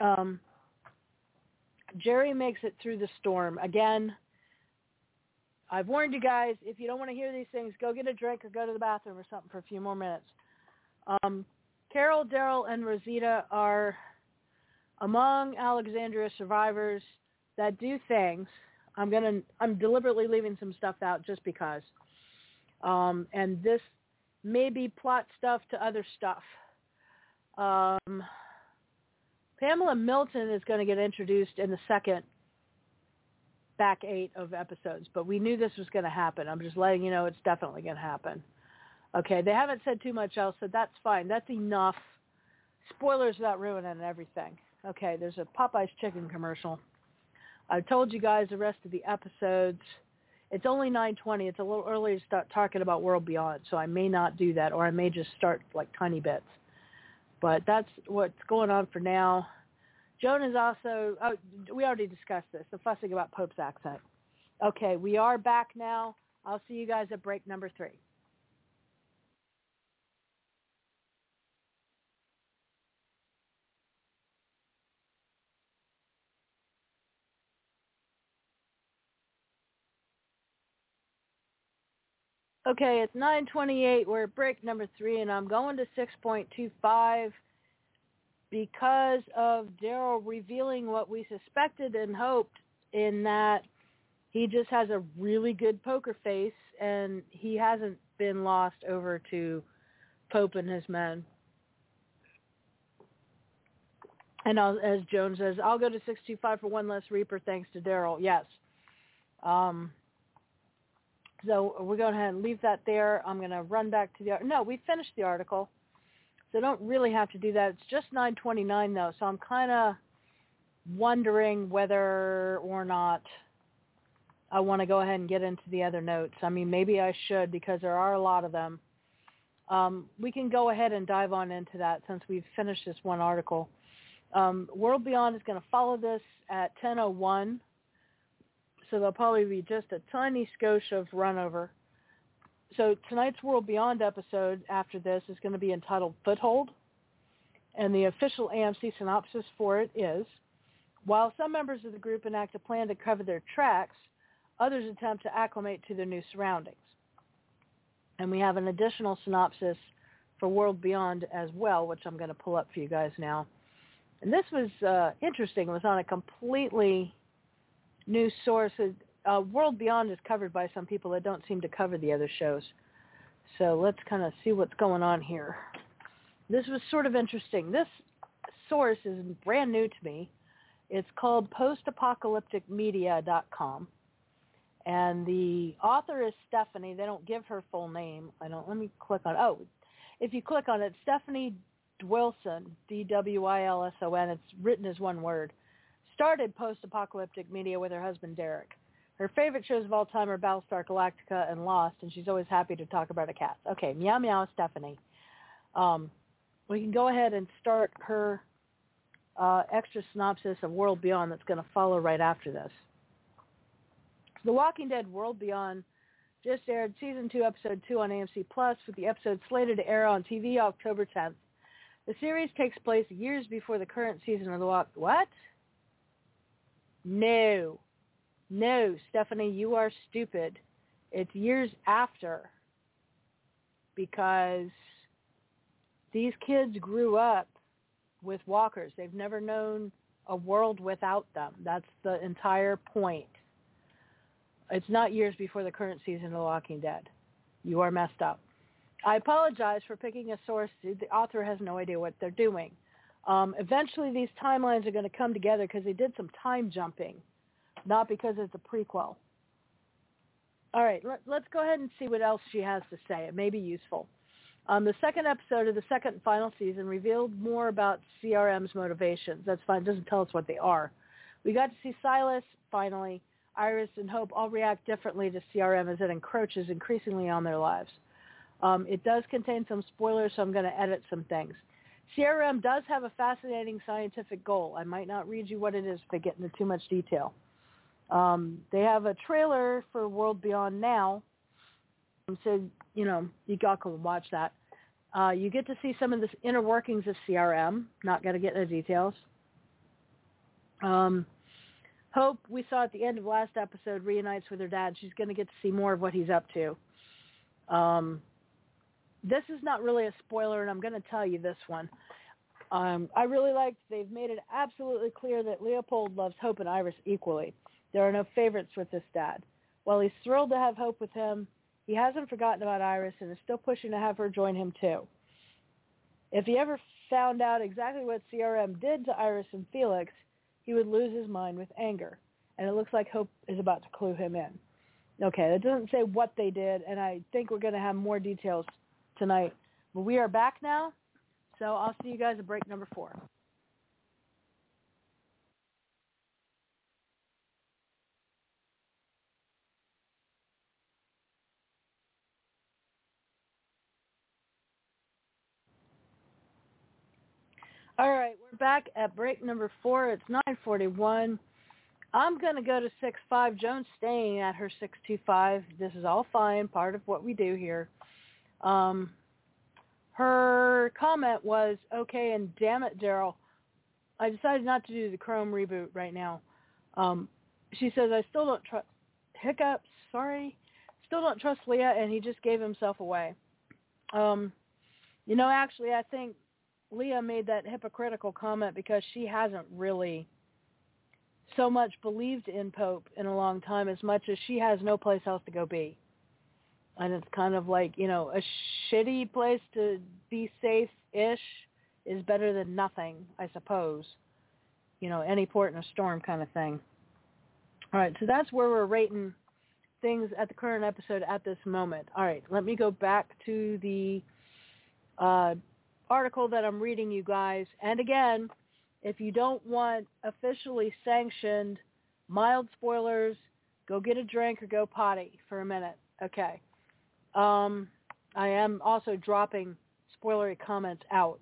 Um, Jerry makes it through the storm. Again, I've warned you guys, if you don't want to hear these things, go get a drink or go to the bathroom or something for a few more minutes. Um, Carol, Daryl, and Rosita are among Alexandria survivors that do things. I'm gonna, I'm deliberately leaving some stuff out just because. Um, and this may be plot stuff to other stuff. Um, Pamela Milton is going to get introduced in the second back eight of episodes, but we knew this was going to happen. I'm just letting you know it's definitely going to happen. Okay, they haven't said too much else, so that's fine. That's enough. Spoilers without ruining everything. Okay, there's a Popeye's chicken commercial. I told you guys the rest of the episodes. It's only nine twenty. It's a little early to start talking about World Beyond, so I may not do that, or I may just start like tiny bits. But that's what's going on for now. Joan is also, oh, we already discussed this, the fussing about Pope's accent. Okay, we are back now. I'll see you guys at break number three. Okay, it's nine twenty-eight. We're at break number three, and I'm going to six point two five because of Daryl revealing what we suspected and hoped, in that he just has a really good poker face, and he hasn't been lost over to Pope and his men. And I'll, as Joan says, I'll go to six two five for one less Reaper thanks to Daryl. Yes. Um... So we're going to ahead and leave that there. I'm going to run back to the article. No, we finished the article, so don't really have to do that. It's just nine twenty-nine, though, so I'm kind of wondering whether or not I want to go ahead and get into the other notes. I mean, maybe I should, because there are a lot of them. Um, we can go ahead and dive on into that since we've finished this one article. Um, World Beyond is going to follow this at ten oh one. So there'll probably be just a tiny skosh of runover. So tonight's World Beyond episode after this is going to be entitled Foothold, and the official A M C synopsis for it is, while some members of the group enact a plan to cover their tracks, others attempt to acclimate to their new surroundings. And we have an additional synopsis for World Beyond as well, which I'm going to pull up for you guys now. And this was uh, interesting. It was on a completely news sources. Uh, World Beyond is covered by some people that don't seem to cover the other shows. So let's kind of see what's going on here. This was sort of interesting. This source is brand new to me. It's called post apocalyptic media dot com. And the author is Stephanie. They don't give her full name. I don't, let me click on, oh, if you click on it, Stephanie Dwilson, D W I L S O N. It's written as one word. Started Post-Apocalyptic Media with her husband, Derek. Her favorite shows of all time are Battlestar Galactica and Lost, and she's always happy to talk about a cat. Okay, meow meow, Stephanie. Um, we can go ahead and start her uh, extra synopsis of World Beyond that's going to follow right after this. The Walking Dead World Beyond just aired Season two, Episode two on A M C+, with the episode slated to air on T V October tenth. The series takes place years before the current season of The Walking Dead. What? No, no, Stephanie, you are stupid. It's years after, because these kids grew up with walkers. They've never known a world without them. That's the entire point. It's not years before the current season of The Walking Dead. You are messed up. I apologize for picking a source. The author has no idea what they're doing. Um, eventually, these timelines are going to come together because they did some time jumping not because it's a prequel. All right, let, let's go ahead and see what else she has to say. It may be useful. Um, the second episode of the second and final season revealed more about C R M's motivations. That's fine. It doesn't tell us what they are. We got to see Silas, finally, Iris, and Hope all react differently to C R M as it encroaches increasingly on their lives. Um, it does contain some spoilers, so I'm going to edit some things. C R M does have a fascinating scientific goal. I might not read you what it is if they get into too much detail. Um, they have a trailer for World Beyond now. So, you know, you got to watch that. Uh, you get to see some of the inner workings of C R M. Not going to get into details. Um, Hope, we saw at the end of last episode, reunites with her dad. She's going to get to see more of what he's up to. Um, this is not really a spoiler, and I'm going to tell you this one. Um, I really liked they've made it absolutely clear that Leopold loves Hope and Iris equally. There are no favorites with this dad. While he's thrilled to have Hope with him, he hasn't forgotten about Iris and is still pushing to have her join him too. If he ever found out exactly what C R M did to Iris and Felix, he would lose his mind with anger. And it looks like Hope is about to clue him in. Okay, that doesn't say what they did, and I think we're going to have more details tonight. But we are back now, so I'll see you guys at break number four. All right, we're back at break number four. It's nine forty-one. I'm going to go to six five. Joan's staying at her six two five. This is all fine, part of what we do here. Um, her comment was, okay, and damn it, Daryl, I decided not to do the Chrome reboot right now. Um, she says, I still don't trust, hiccups, sorry, still don't trust Leah, and he just gave himself away. Um, you know, actually, I think Leah made that hypocritical comment because she hasn't really so much believed in Pope in a long time as much as she has no place else to go be. And it's kind of like, you know, a shitty place to be safe-ish is better than nothing, I suppose. You know, any port in a storm kind of thing. All right, so that's where we're rating things at the current episode at this moment. All right, let me go back to the uh, article that I'm reading you guys. And again, if you don't want officially sanctioned mild spoilers, go get a drink or go potty for a minute. Okay. Um, I am also dropping spoilery comments out.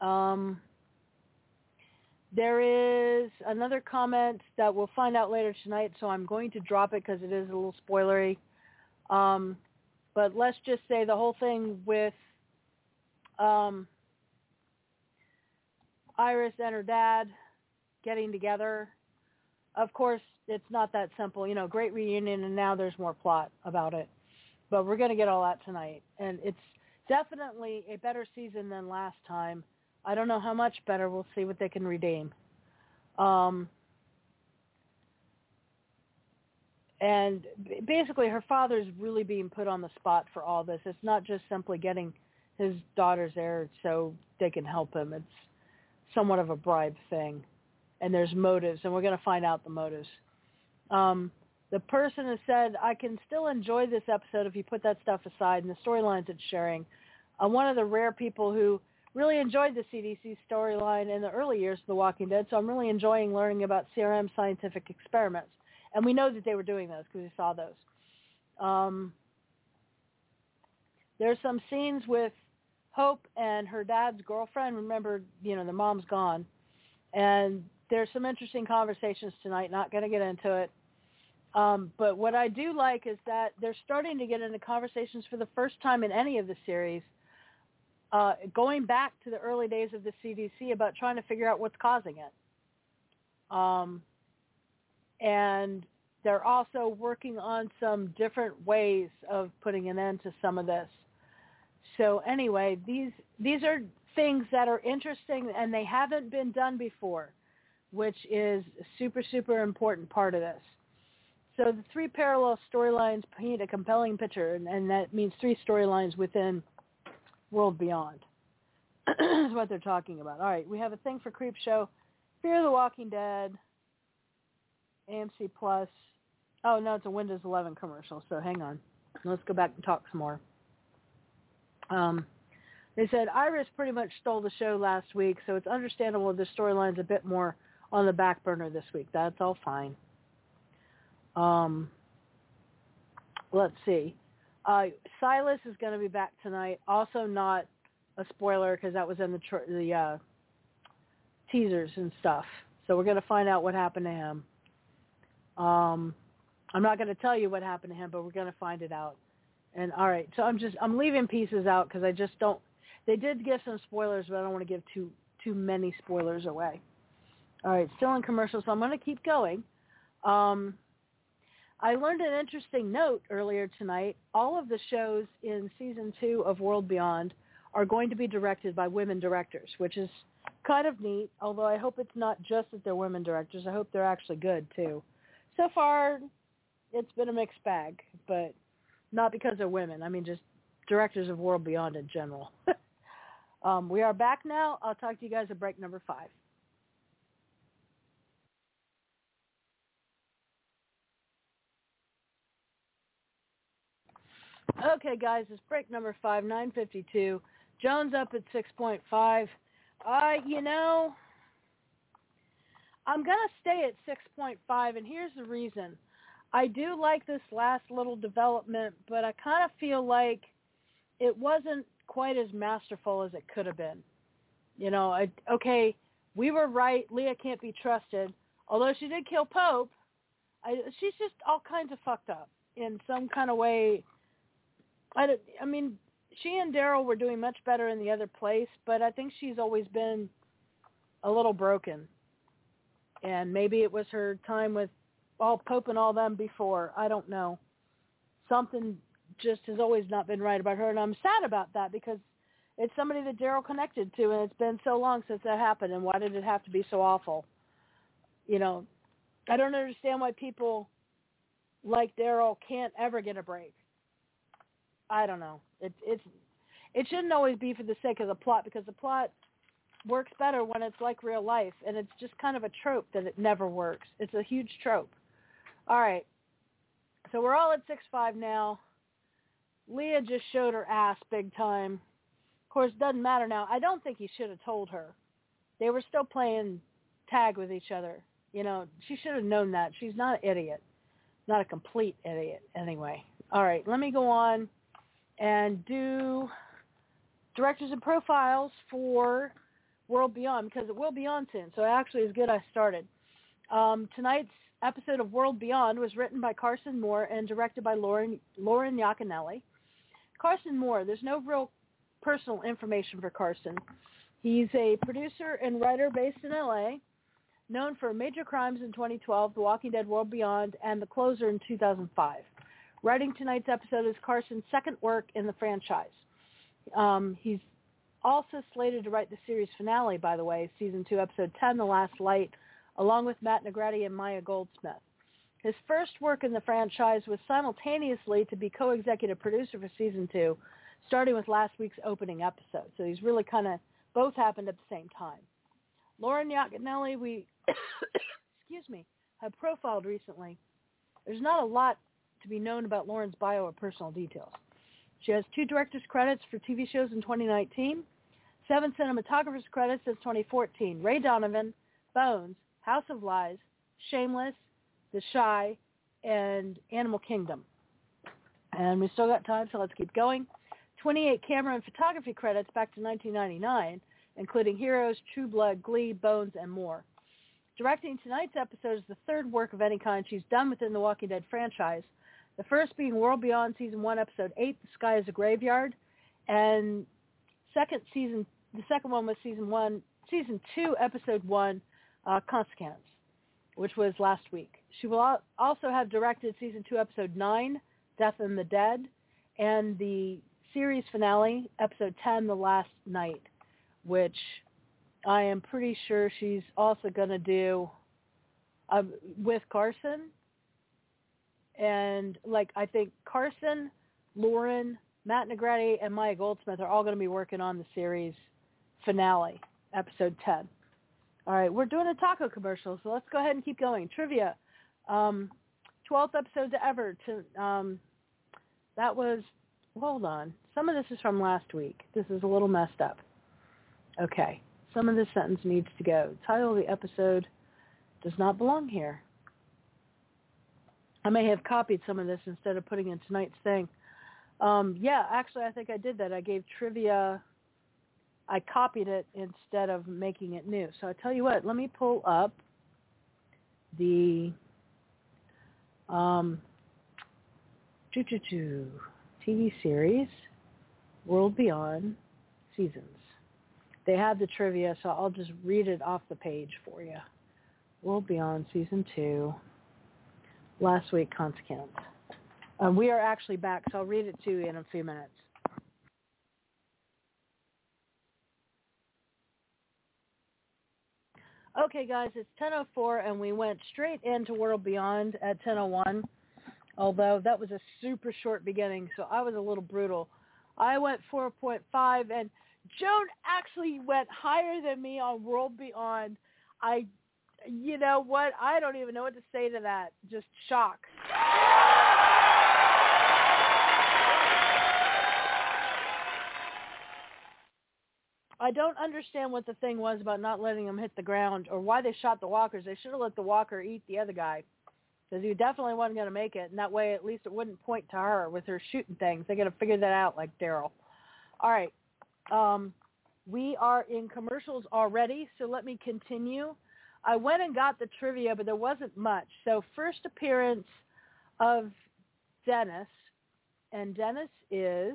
Um, there is another comment that we'll find out later tonight, so I'm going to drop it because it is a little spoilery. Um, but let's just say the whole thing with um, Iris and her dad getting together. Of course, it's not that simple. You know, great reunion, and now there's more plot about it. But we're going to get all that tonight. And it's definitely a better season than last time. I don't know how much better. We'll see what they can redeem. Um, and basically, her father's really being put on the spot for all this. It's not just simply getting his daughters there so they can help him. It's somewhat of a bribe thing. And there's motives, and we're going to find out the motives. Um, the person has said, I can still enjoy this episode if you put that stuff aside and the storylines it's sharing. I'm one of the rare people who really enjoyed the C D C storyline in the early years of The Walking Dead, so I'm really enjoying learning about C R M scientific experiments. And we know that they were doing those because we saw those. Um, there's some scenes with Hope and her dad's girlfriend. Remember, you know, the mom's gone. And there's some interesting conversations tonight, not going to get into it. Um, but what I do like is that they're starting to get into conversations for the first time in any of the series, uh, going back to the early days of the C D C about trying to figure out what's causing it. Um, and they're also working on some different ways of putting an end to some of this. So anyway, these these are things that are interesting and they haven't been done before, which is a super, super important part of this. So the three parallel storylines paint a compelling picture, and, and that means three storylines within World Beyond is what they're talking about. All right, we have a thing for Creep Show, Fear the Walking Dead, A M C Plus. Oh, no, it's a Windows eleven commercial, so hang on. Let's go back and talk some more. Um, they said, Iris pretty much stole the show last week, so it's understandable the storyline's a bit more on the back burner this week. That's all fine. Um, let's see. Uh, Silas is going to be back tonight. Also not a spoiler because that was in the, tr- the uh, teasers and stuff. So we're going to find out what happened to him. Um, I'm not going to tell you what happened to him, but we're going to find it out. And all right, so I'm just I'm leaving pieces out because I just don't. They did give some spoilers, but I don't want to give too too many spoilers away. All right, still in commercials, so I'm going to keep going. Um, I learned an interesting note earlier tonight. All of the shows in season two of World Beyond are going to be directed by women directors, which is kind of neat. Although I hope it's not just that they're women directors. I hope they're actually good too. So far, it's been a mixed bag, but not because they're women. I mean, just directors of World Beyond in general. um, we are back now. I'll talk to you guys at break number five. Okay, guys, it's break number five, nine fifty-two. Joan's up at six point five. Uh, you know... I'm going to stay at six point five, and here's the reason. I do like this last little development, but I kind of feel like it wasn't quite as masterful as it could have been. You know, I, okay, we were right. Leah can't be trusted. Although she did kill Pope, I, she's just all kinds of fucked up in some kind of way. I, I mean, she and Daryl were doing much better in the other place, but I think she's always been a little broken. And maybe it was her time with all Pope and all them before. I don't know. Something just has always not been right about her, and I'm sad about that because it's somebody that Daryl connected to, and it's been so long since that happened, and why did it have to be so awful? You know, I don't understand why people like Daryl can't ever get a break. I don't know. It, it's, it shouldn't always be for the sake of the plot because the plot works better when it's like real life, and it's just kind of a trope that it never works. It's a huge trope. All right, so we're all at six five now. Leah just showed her ass big time. Of course, it doesn't matter now. I don't think he should have told her. They were still playing tag with each other. You know, she should have known that. She's not an idiot, not a complete idiot anyway. All right, let me go on and do directors and profiles for World Beyond, because it will be on soon, so actually it's good I started. Um, tonight's episode of World Beyond was written by Carson Moore and directed by Lauren, Lauren Iaconelli. Carson Moore, there's no real personal information for Carson. He's a producer and writer based in L A, known for Major Crimes in twenty twelve, The Walking Dead World Beyond, and The Closer in two thousand five. Writing tonight's episode is Carson's second work in the franchise. Um, he's also slated to write the series finale, by the way, season two, episode ten, The Last Light, along with Matt Negrete and Maya Goldsmith. His first work in the franchise was simultaneously to be co-executive producer for season two, starting with last week's opening episode. So he's really kind of, both happened at the same time. Lauren Iaconelli, we, excuse me, have profiled recently. There's not a lot to be known about Lauren's bio or personal details. She has two director's credits for T V shows in twenty nineteen, seven cinematographer's credits since twenty fourteen, Ray Donovan, Bones, House of Lies, Shameless, The Shy, and Animal Kingdom. And we still got time, so let's keep going. twenty-eight camera and photography credits back to nineteen ninety-nine, including Heroes, True Blood, Glee, Bones, and more. Directing tonight's episode is the third work of any kind she's done within the Walking Dead franchise, the first being World Beyond Season one, Episode eight, The Sky is a Graveyard, and second season, the second one was Season one, Season two, Episode one, uh, Consequence, which was last week. She will also have directed Season two, Episode nine, Death and the Dead, and the series finale, Episode ten, The Last Night, which I am pretty sure she's also going to do uh, with Carson. And, like, I think Carson, Lauren, Matt Negrete, and Maya Goldsmith are all going to be working on the series finale, episode ten. All right, we're doing a taco commercial, so let's go ahead and keep going. Trivia. Um, twelfth episode to ever. To um, that was, hold on. Some of this is from last week. This is a little messed up. Okay. Some of this sentence needs to go. Title of the episode does not belong here. I may have copied some of this instead of putting in tonight's thing. Um, yeah, actually, I think I did that. I gave trivia. I copied it instead of making it new. So I tell you what, let me pull up the um, T V series, World Beyond Seasons. They have the trivia, so I'll just read it off the page for you. World Beyond Season two, last week, Consequence. Um, we are actually back, so I'll read it to you in a few minutes. Okay, guys, it's ten oh four, and we went straight into World Beyond at ten oh one, although that was a super short beginning, so I was a little brutal. I went four point five, and Joan actually went higher than me on World Beyond. I, you know what? I don't even know what to say to that. Just shock. I don't understand what the thing was about not letting them hit the ground or why they shot the walkers. They should have let the walker eat the other guy because he definitely wasn't going to make it, and that way at least it wouldn't point to her with her shooting things. They got to figure that out like Daryl. All right. Um, we are in commercials already, so let me continue. I went and got the trivia, but there wasn't much. So first appearance of Dennis, and Dennis is...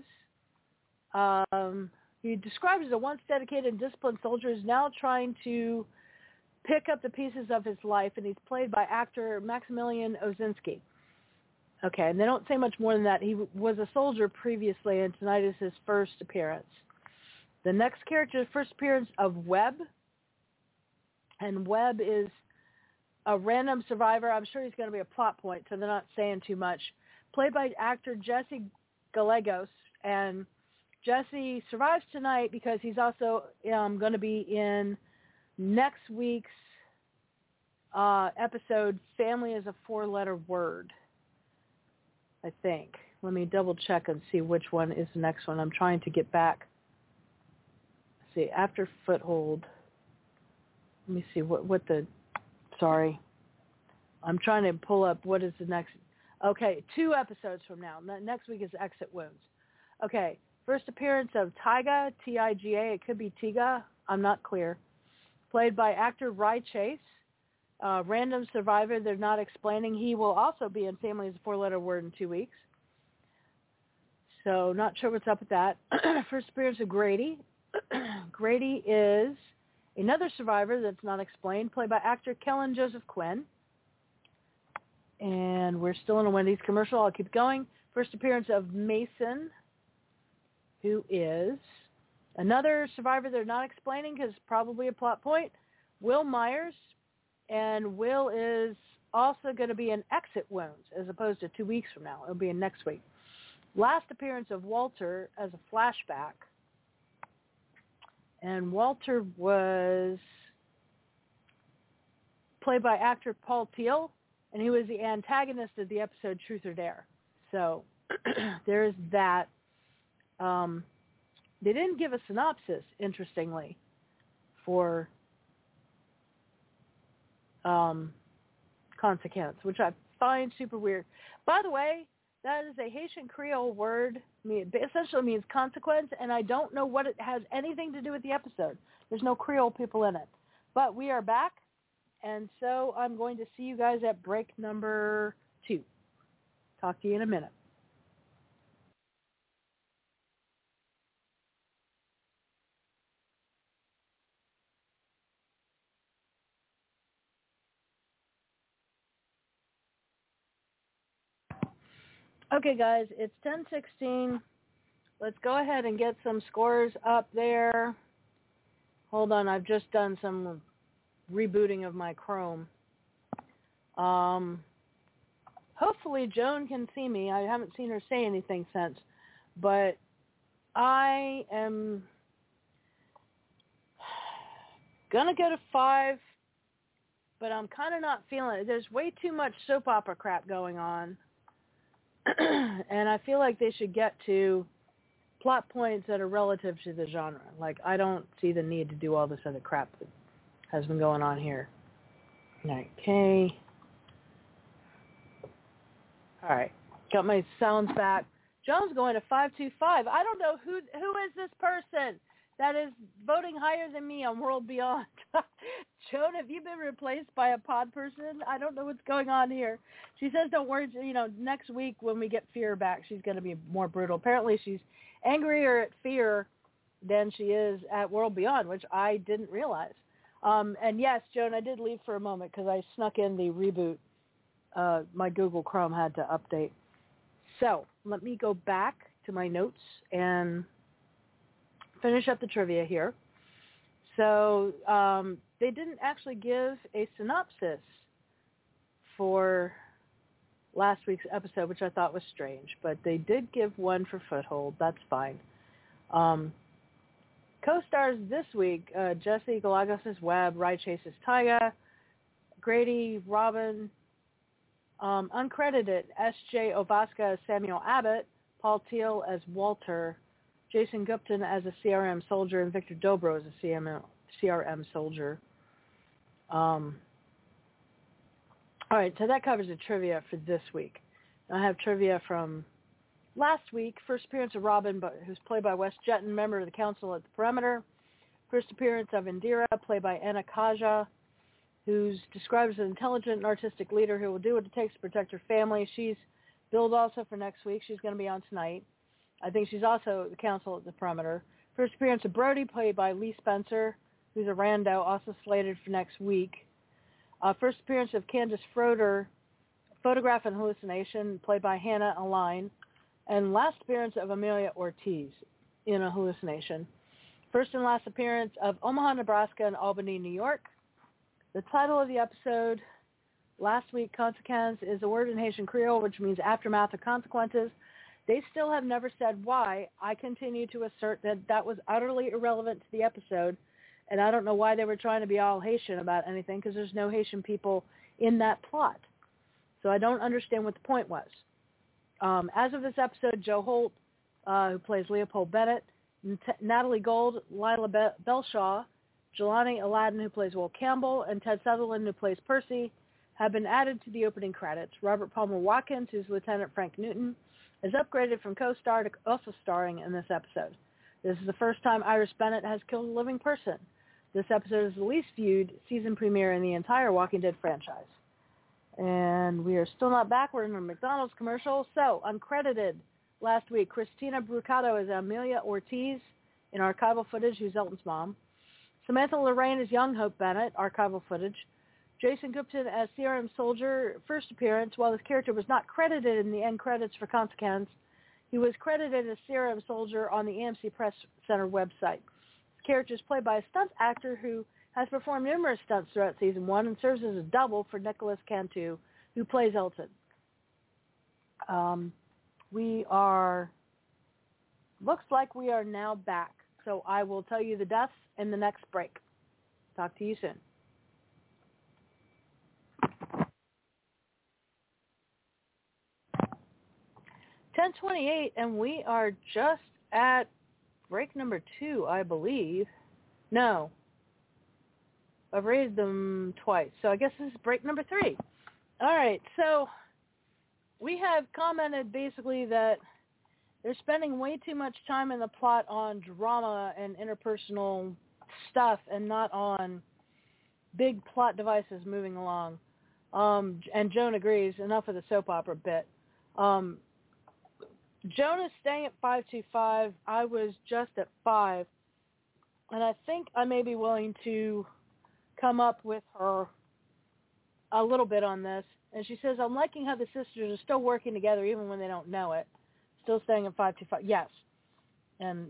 Um, He describes as a once dedicated and disciplined soldier is now trying to pick up the pieces of his life, and he's played by actor Maximilian Ozinski. Okay, and they don't say much more than that. He was a soldier previously, and tonight is his first appearance. The next character is first appearance of Webb, and Webb is a random survivor. I'm sure he's going to be a plot point, so they're not saying too much. Played by actor Jesse Gallegos, and Jesse survives tonight because he's also um, going to be in next week's uh, episode, Family is a Four-Letter Word, I think. Let me double-check and see which one is the next one. I'm trying to get back. Let's see, after Foothold. Let me see what, what the... Sorry. I'm trying to pull up what is the next... Okay, two episodes from now. Next week is Exit Wounds. Okay. First appearance of Tyga, T I G A, it could be Tiga, I'm not clear. Played by actor Rye Chase, uh, random survivor, they're not explaining. He will also be in Family is a Four-Letter Word in two weeks. So not sure what's up with that. First appearance of Grady. Grady is another survivor that's not explained, played by actor Kellen Joseph Quinn. And we're still in a Wendy's commercial, I'll keep going. First appearance of Mason, who is another survivor they're not explaining because probably a plot point, Will Myers. And Will is also going to be in Exit Wounds as opposed to two weeks from now. It'll be in next week. Last appearance of Walter as a flashback. And Walter was played by actor Paul Teal, and he was the antagonist of the episode Truth or Dare. So there's that. Um, they didn't give a synopsis, interestingly, for um, Consequence, which I find super weird. By the way, that is a Haitian Creole word. It essentially means consequence, and I don't know what it has anything to do with the episode. There's no Creole people in it. But we are back, and so I'm going to see you guys at break number two. Talk to you in a minute. Okay, guys, it's ten sixteen. Let's go ahead and get some scores up there. Hold on, I've just done some rebooting of my Chrome. Um, hopefully Joan can see me. I haven't seen her say anything since, but I am going to go to five, but I'm kind of not feeling it. There's way too much soap opera crap going on, and I feel like they should get to plot points that are relative to the genre. Like, I don't see the need to do all this other crap that has been going on here. Okay. All right. Got my sounds back. Joan's going to five two five. I don't know who who is this person that is voting higher than me on World Beyond. Joan, have you been replaced by a pod person? I don't know what's going on here. She says, don't worry, you know, next week when we get Fear back, she's going to be more brutal. Apparently she's angrier at Fear than she is at World Beyond, which I didn't realize. Um, and yes, Joan, I did leave for a moment because I snuck in the reboot. Uh, my Google Chrome had to update. So let me go back to my notes and finish up the trivia here. So um, they didn't actually give a synopsis for last week's episode, which I thought was strange, but they did give one for Foothold. That's fine. Um, co-stars this week, uh, Jesse Gallegos' Webb, Rai Chase's Tyga, Grady Robin, Um, uncredited, S J Obaska as Samuel Abbott, Paul Teal as Walter, Jason Gupton as a C R M soldier, and Victor Dobro as a C R M soldier. Um, all right, so that covers the trivia for this week. I have trivia from last week. First appearance of Robin, but who's played by Wes Jetton, member of the Council at the Perimeter. First appearance of Indira, played by Anna Kaja, who's described as an intelligent and artistic leader who will do what it takes to protect her family. She's billed also for next week. She's going to be on tonight. I think she's also the counsel at the Perimeter. First appearance of Brody, played by Lee Spencer, who's a rando, also slated for next week. Uh, first appearance of Candace Froder, photograph and hallucination, played by Hannah Aline. And last appearance of Amelia Ortiz in a hallucination. First and last appearance of Omaha, Nebraska, and Albany, New York. The title of the episode last week, Consequence, is a word in Haitian Creole, which means aftermath or consequences. They still have never said why. I continue to assert that that was utterly irrelevant to the episode, and I don't know why they were trying to be all Haitian about anything, because there's no Haitian people in that plot. So I don't understand what the point was. Um, as of this episode, Joe Holt, uh, who plays Leopold Bennett, N- Natalie Gold, Lila Be- Belshaw, Jelani Aladdin, who plays Will Campbell, and Ted Sutherland, who plays Percy, have been added to the opening credits. Robert Palmer Watkins, who's Lieutenant Frank Newton, is upgraded from co-star to also starring in this episode. This is the first time Iris Bennett has killed a living person. This episode is the least viewed season premiere in the entire Walking Dead franchise. And we are still not back. We're in a McDonald's commercial. So, uncredited last week, Christina Brucato is Amelia Ortiz in archival footage, who's Elton's mom. Samantha Lorraine as young Hope Bennett, archival footage. Jason Gupton as C R M Soldier, first appearance. While this character was not credited in the end credits for Consequence, he was credited as C R M Soldier on the A M C Press Center website. This character is played by a stunt actor who has performed numerous stunts throughout season one and serves as a double for Nicholas Cantu, who plays Elton. Um, we are... Looks like we are now back. So I will tell you the deaths in the next break. Talk to you soon. ten twenty-eight, and we are just at break number two, I believe. No. I've raised them twice, so I guess this is break number three. All right, so we have commented basically that they're spending way too much time in the plot on drama and interpersonal stuff and not on big plot devices moving along. Um, and Joan agrees, enough of the soap opera bit. Um, Joan is staying at five two five. I was just at five. And I think I may be willing to come up with her a little bit on this. And she says, I'm liking how the sisters are still working together even when they don't know it. Still staying at five two five, yes. And,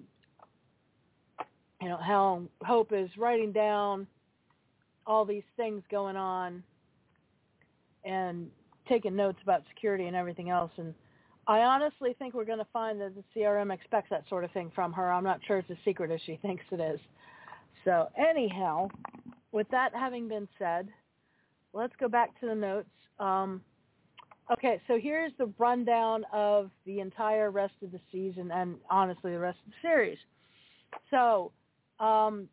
you know, how Hope is writing down all these things going on and taking notes about security and everything else. And I honestly think we're going to find that the C R M expects that sort of thing from her. I'm not sure it's as secret as she thinks it is. So anyhow, with that having been said, let's go back to the notes. Um, okay, so here's the rundown of the entire rest of the season and, honestly, the rest of the series. So, um,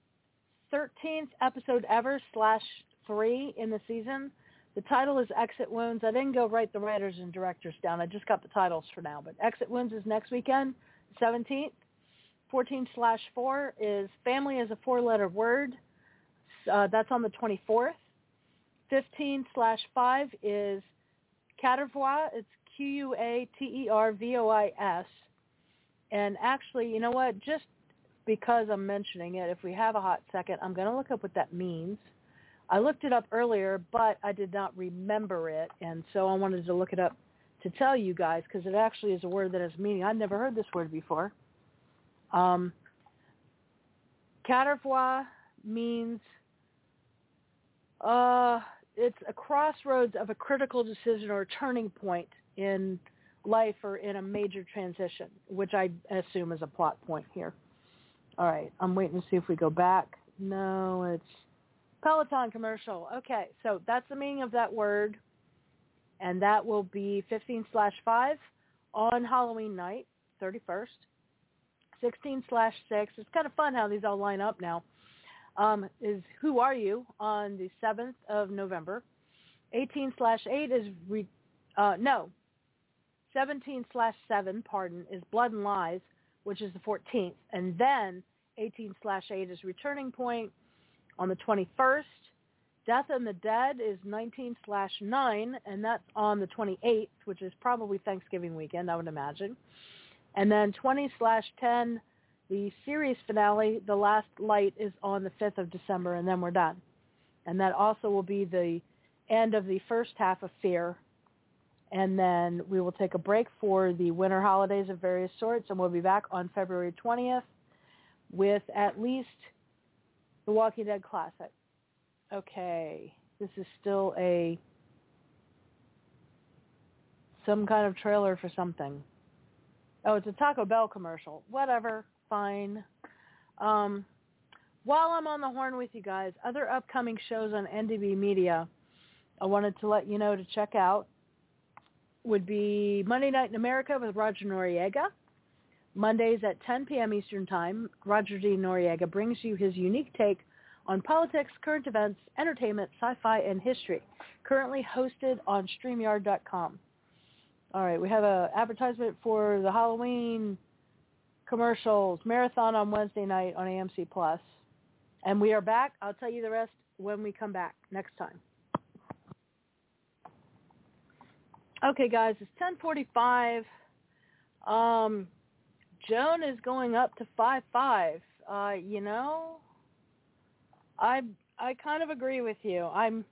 thirteenth episode ever slash three in the season. The title is Exit Wounds. I didn't go write the writers and directors down. I just got the titles for now. But Exit Wounds is next weekend, seventeenth. fourteen slash four is Family is a four-letter word. Uh, that's on the twenty-fourth. fifteen slash five is Quatervois. It's Q U A T E R V O I S. And actually, you know what? Just because I'm mentioning it, if we have a hot second, I'm going to look up what that means. I looked it up earlier, but I did not remember it, and so I wanted to look it up to tell you guys, because it actually is a word that has meaning. I've never heard this word before. Um, Quatervois means uh, it's a crossroads of a critical decision or a turning point in life or in a major transition, which I assume is a plot point here. All right, I'm waiting to see if we go back. No, it's Peloton commercial. Okay, so that's the meaning of that word, and that will be fifteen slash five on Halloween night, thirty-first. sixteen slash six, it's kind of fun how these all line up now, um, is Who Are You on the seventh of November. eighteen slash eight is, re- uh, no, seventeen slash seven, pardon, is Blood and Lies, which is the fourteenth. And then eighteen slash eight is Returning Point on the twenty-first. Death and the Dead is nineteen slash nine, and that's on the twenty-eighth, which is probably Thanksgiving weekend, I would imagine. And then twenty slash ten, the series finale, The Last Light, is on the fifth of December, and then we're done. And that also will be the end of the first half of Fear. And then we will take a break for the winter holidays of various sorts, and we'll be back on February twentieth with at least The Walking Dead Classic. Okay, this is still a some kind of trailer for something. Oh, it's a Taco Bell commercial. Whatever. Fine. Um, while I'm on the horn with you guys, other upcoming shows on N D B Media I wanted to let you know to check out would be Monday Night in America with Roger Noriega. Mondays at ten p.m. Eastern Time, Roger D. Noriega brings you his unique take on politics, current events, entertainment, sci-fi, and history, currently hosted on StreamYard dot com. All right, we have an advertisement for the Halloween commercials, marathon on Wednesday night on A M C plus. And we are back. I'll tell you the rest when we come back next time. Okay, guys, it's ten forty-five. Um, Joan is going up to five five. Uh, you know, I I kind of agree with you. I'm...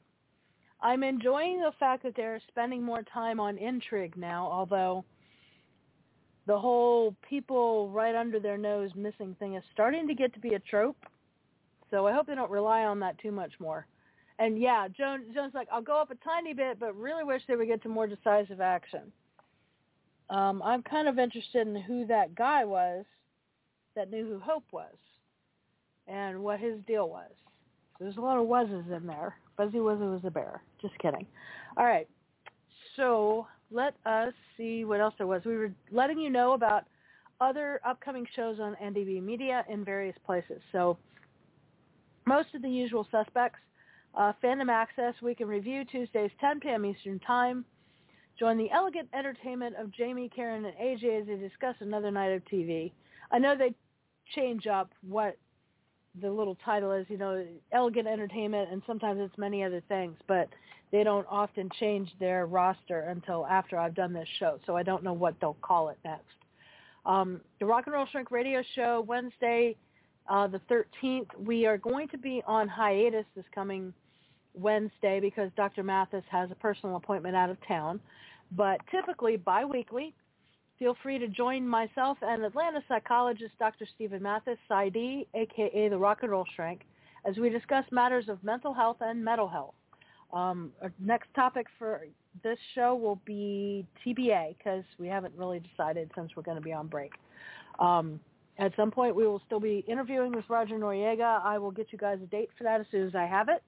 I'm enjoying the fact that they're spending more time on intrigue now, although the whole people right under their nose missing thing is starting to get to be a trope. So I hope they don't rely on that too much more. And yeah, Joan, Joan's like, I'll go up a tiny bit, but really wish they would get to more decisive action. Um, I'm kind of interested in who that guy was that knew who Hope was and what his deal was. So there's a lot of wases in there. Fuzzy Wuzzy was a bear. Just kidding. All right. So let us see what else there was. We were letting you know about other upcoming shows on N D B Media in various places. So most of the usual suspects. Uh, Fandom Access, Week in Review, Tuesdays, ten p.m. Eastern Time. Join the elegant entertainment of Jamie, Karen, and A J as they discuss another night of T V. I know they change up what the little title is, you know, elegant entertainment, and sometimes it's many other things, but they don't often change their roster until after I've done this show, so I don't know what they'll call it next. Um, the Rock and Roll Shrink Radio Show, Wednesday, uh, the thirteenth. We are going to be on hiatus this coming Wednesday because Doctor Mathis has a personal appointment out of town, but typically bi-weekly. Feel free to join myself and Atlanta psychologist Doctor Stephen Mathis, PsyD, a k a the Rock and Roll Shrink, as we discuss matters of mental health and mental health. Um, our next topic for this show will be T B A, because we haven't really decided since we're going to be on break. Um, at some point, we will still be interviewing with Roger Noriega. I will get you guys a date for that as soon as I have it.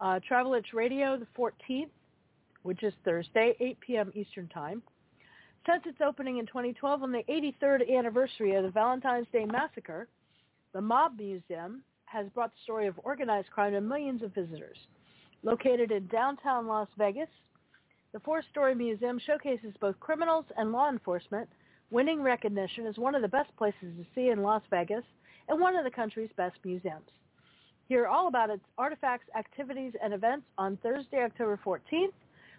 Uh, Travel Itch Radio the fourteenth, which is Thursday, eight p.m. Eastern Time. Since its opening in twenty twelve on the eighty-third anniversary of the Valentine's Day Massacre, the Mob Museum has brought the story of organized crime to millions of visitors. Located in downtown Las Vegas, the four-story museum showcases both criminals and law enforcement, winning recognition as one of the best places to see in Las Vegas and one of the country's best museums. Hear all about its artifacts, activities, and events on Thursday, October fourteenth,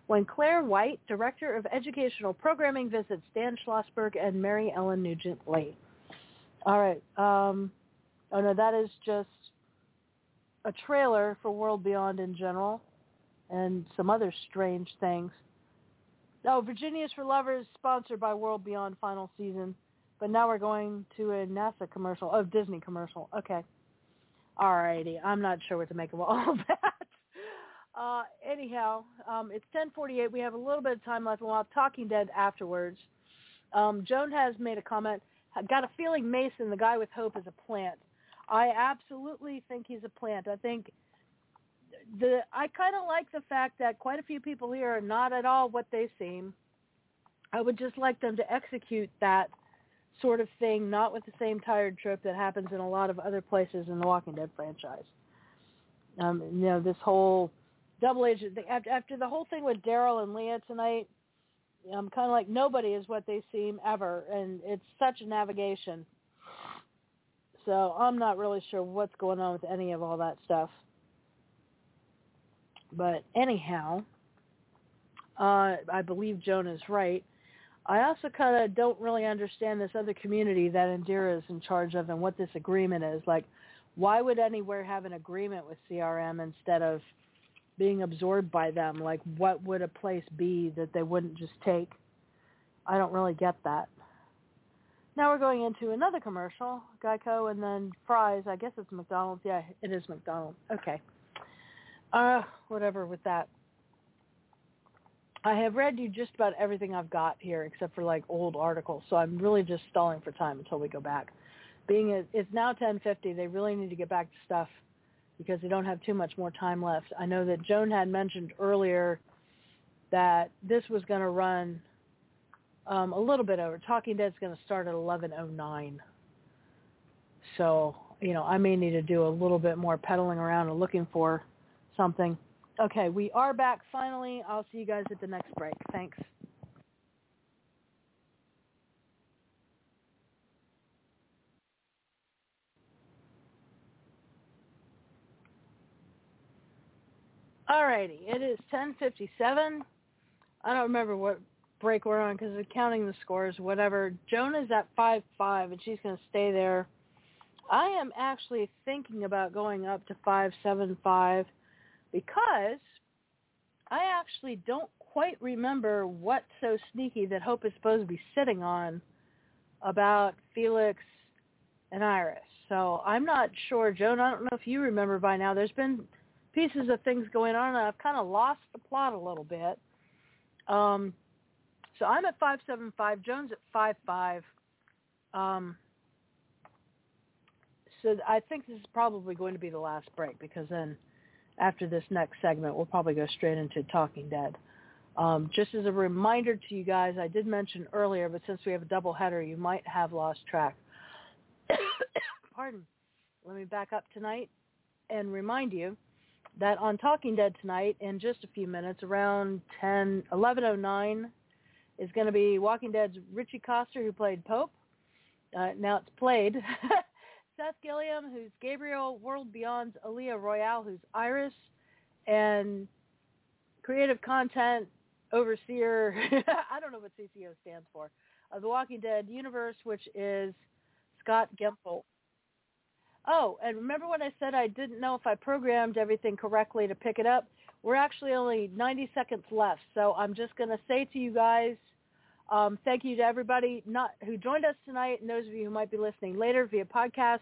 when Claire White, Director of Educational Programming, visits Dan Schlossberg and Mary Ellen Nugent Lee. All right. Um, oh, no, that is just a trailer for World Beyond in general and some other strange things. Oh, Virginia's for Lovers, sponsored by World Beyond final season. But now we're going to a NASA commercial. Oh, Disney commercial. Okay. All righty. I'm not sure what to make of all of that. Uh, anyhow, um, it's ten forty-eight. We have a little bit of time left. We'll have Talking Dead afterwards. Um, Joan has made a comment. I've got a feeling Mason, the guy with hope, is a plant. I absolutely think he's a plant. I think the I kind of like the fact that quite a few people here are not at all what they seem. I would just like them to execute that sort of thing, not with the same tired trope that happens in a lot of other places in the Walking Dead franchise. Um, you know, this whole double agent thing. After the whole thing with Daryl and Leah tonight, I'm kind of like, nobody is what they seem ever, and it's such a navigation. So I'm not really sure what's going on with any of all that stuff. But anyhow, uh, I believe Joan is right. I also kind of don't really understand this other community that Indira is in charge of and what this agreement is. Like, why would anywhere have an agreement with C R M instead of being absorbed by them? Like, what would a place be that they wouldn't just take? I don't really get that. Now we're going into another commercial, Geico, and then Fry's. I guess it's McDonald's. Yeah, it is McDonald's. Okay. Uh, whatever with that. I have read you just about everything I've got here except for, like, old articles, so I'm really just stalling for time until we go back. Being a, it's now ten fifty. They really need to get back to stuff because they don't have too much more time left. I know that Joan had mentioned earlier that this was going to run um, a little bit over. Talking Dead's going to start at eleven oh nine. So, you know, I may need to do a little bit more peddling around and looking for something. Okay, we are back finally. I'll see you guys at the next break. Thanks. Alrighty, it is ten fifty-seven. I don't remember what break we're on because we're counting the scores, whatever. Joan is at five five, and she's going to stay there. I am actually thinking about going up to five seven five. Because I actually don't quite remember what's so sneaky that Hope is supposed to be sitting on about Felix and Iris. So I'm not sure, Joan, I don't know if you remember by now. There's been pieces of things going on, and I've kind of lost the plot a little bit. Um, so I'm at five seven five. Joan's at five five. Um, so I think this is probably going to be the last break because then after this next segment, we'll probably go straight into Talking Dead. Um, just as a reminder to you guys, I did mention earlier, but since we have a doubleheader, you might have lost track. Pardon. Let me back up tonight and remind you that on Talking Dead tonight, in just a few minutes, around ten, eleven oh nine, is going to be Walking Dead's Richie Coster, who played Pope. Uh, now it's played. Seth Gilliam, who's Gabriel, World Beyond's Aaliyah Royale, who's Iris, and Creative Content Overseer, I don't know what C C O stands for, of The Walking Dead Universe, which is Scott Gimple. Oh, and remember when I said I didn't know if I programmed everything correctly to pick it up? We're actually only ninety seconds left, so I'm just going to say to you guys, Um, thank you to everybody not, who joined us tonight and those of you who might be listening later via podcast,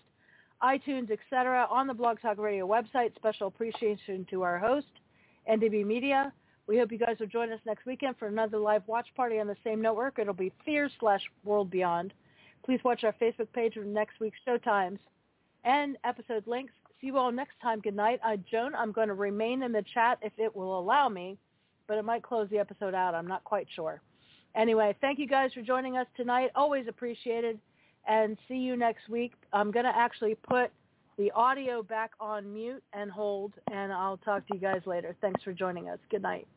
iTunes, et cetera, on the Blog Talk Radio website. Special appreciation to our host, N D B Media. We hope you guys will join us next weekend for another live watch party on the same network. It'll be Fear slash World Beyond. Please watch our Facebook page for next week's showtimes and episode links. see you all next time. Good night. Uh, Joan, I'm going to remain in the chat if it will allow me, but it might close the episode out. I'm not quite sure. Anyway, thank you guys for joining us tonight. Always appreciated. And see you next week. I'm going to actually put the audio back on mute and hold, and I'll talk to you guys later. Thanks for joining us. Good night.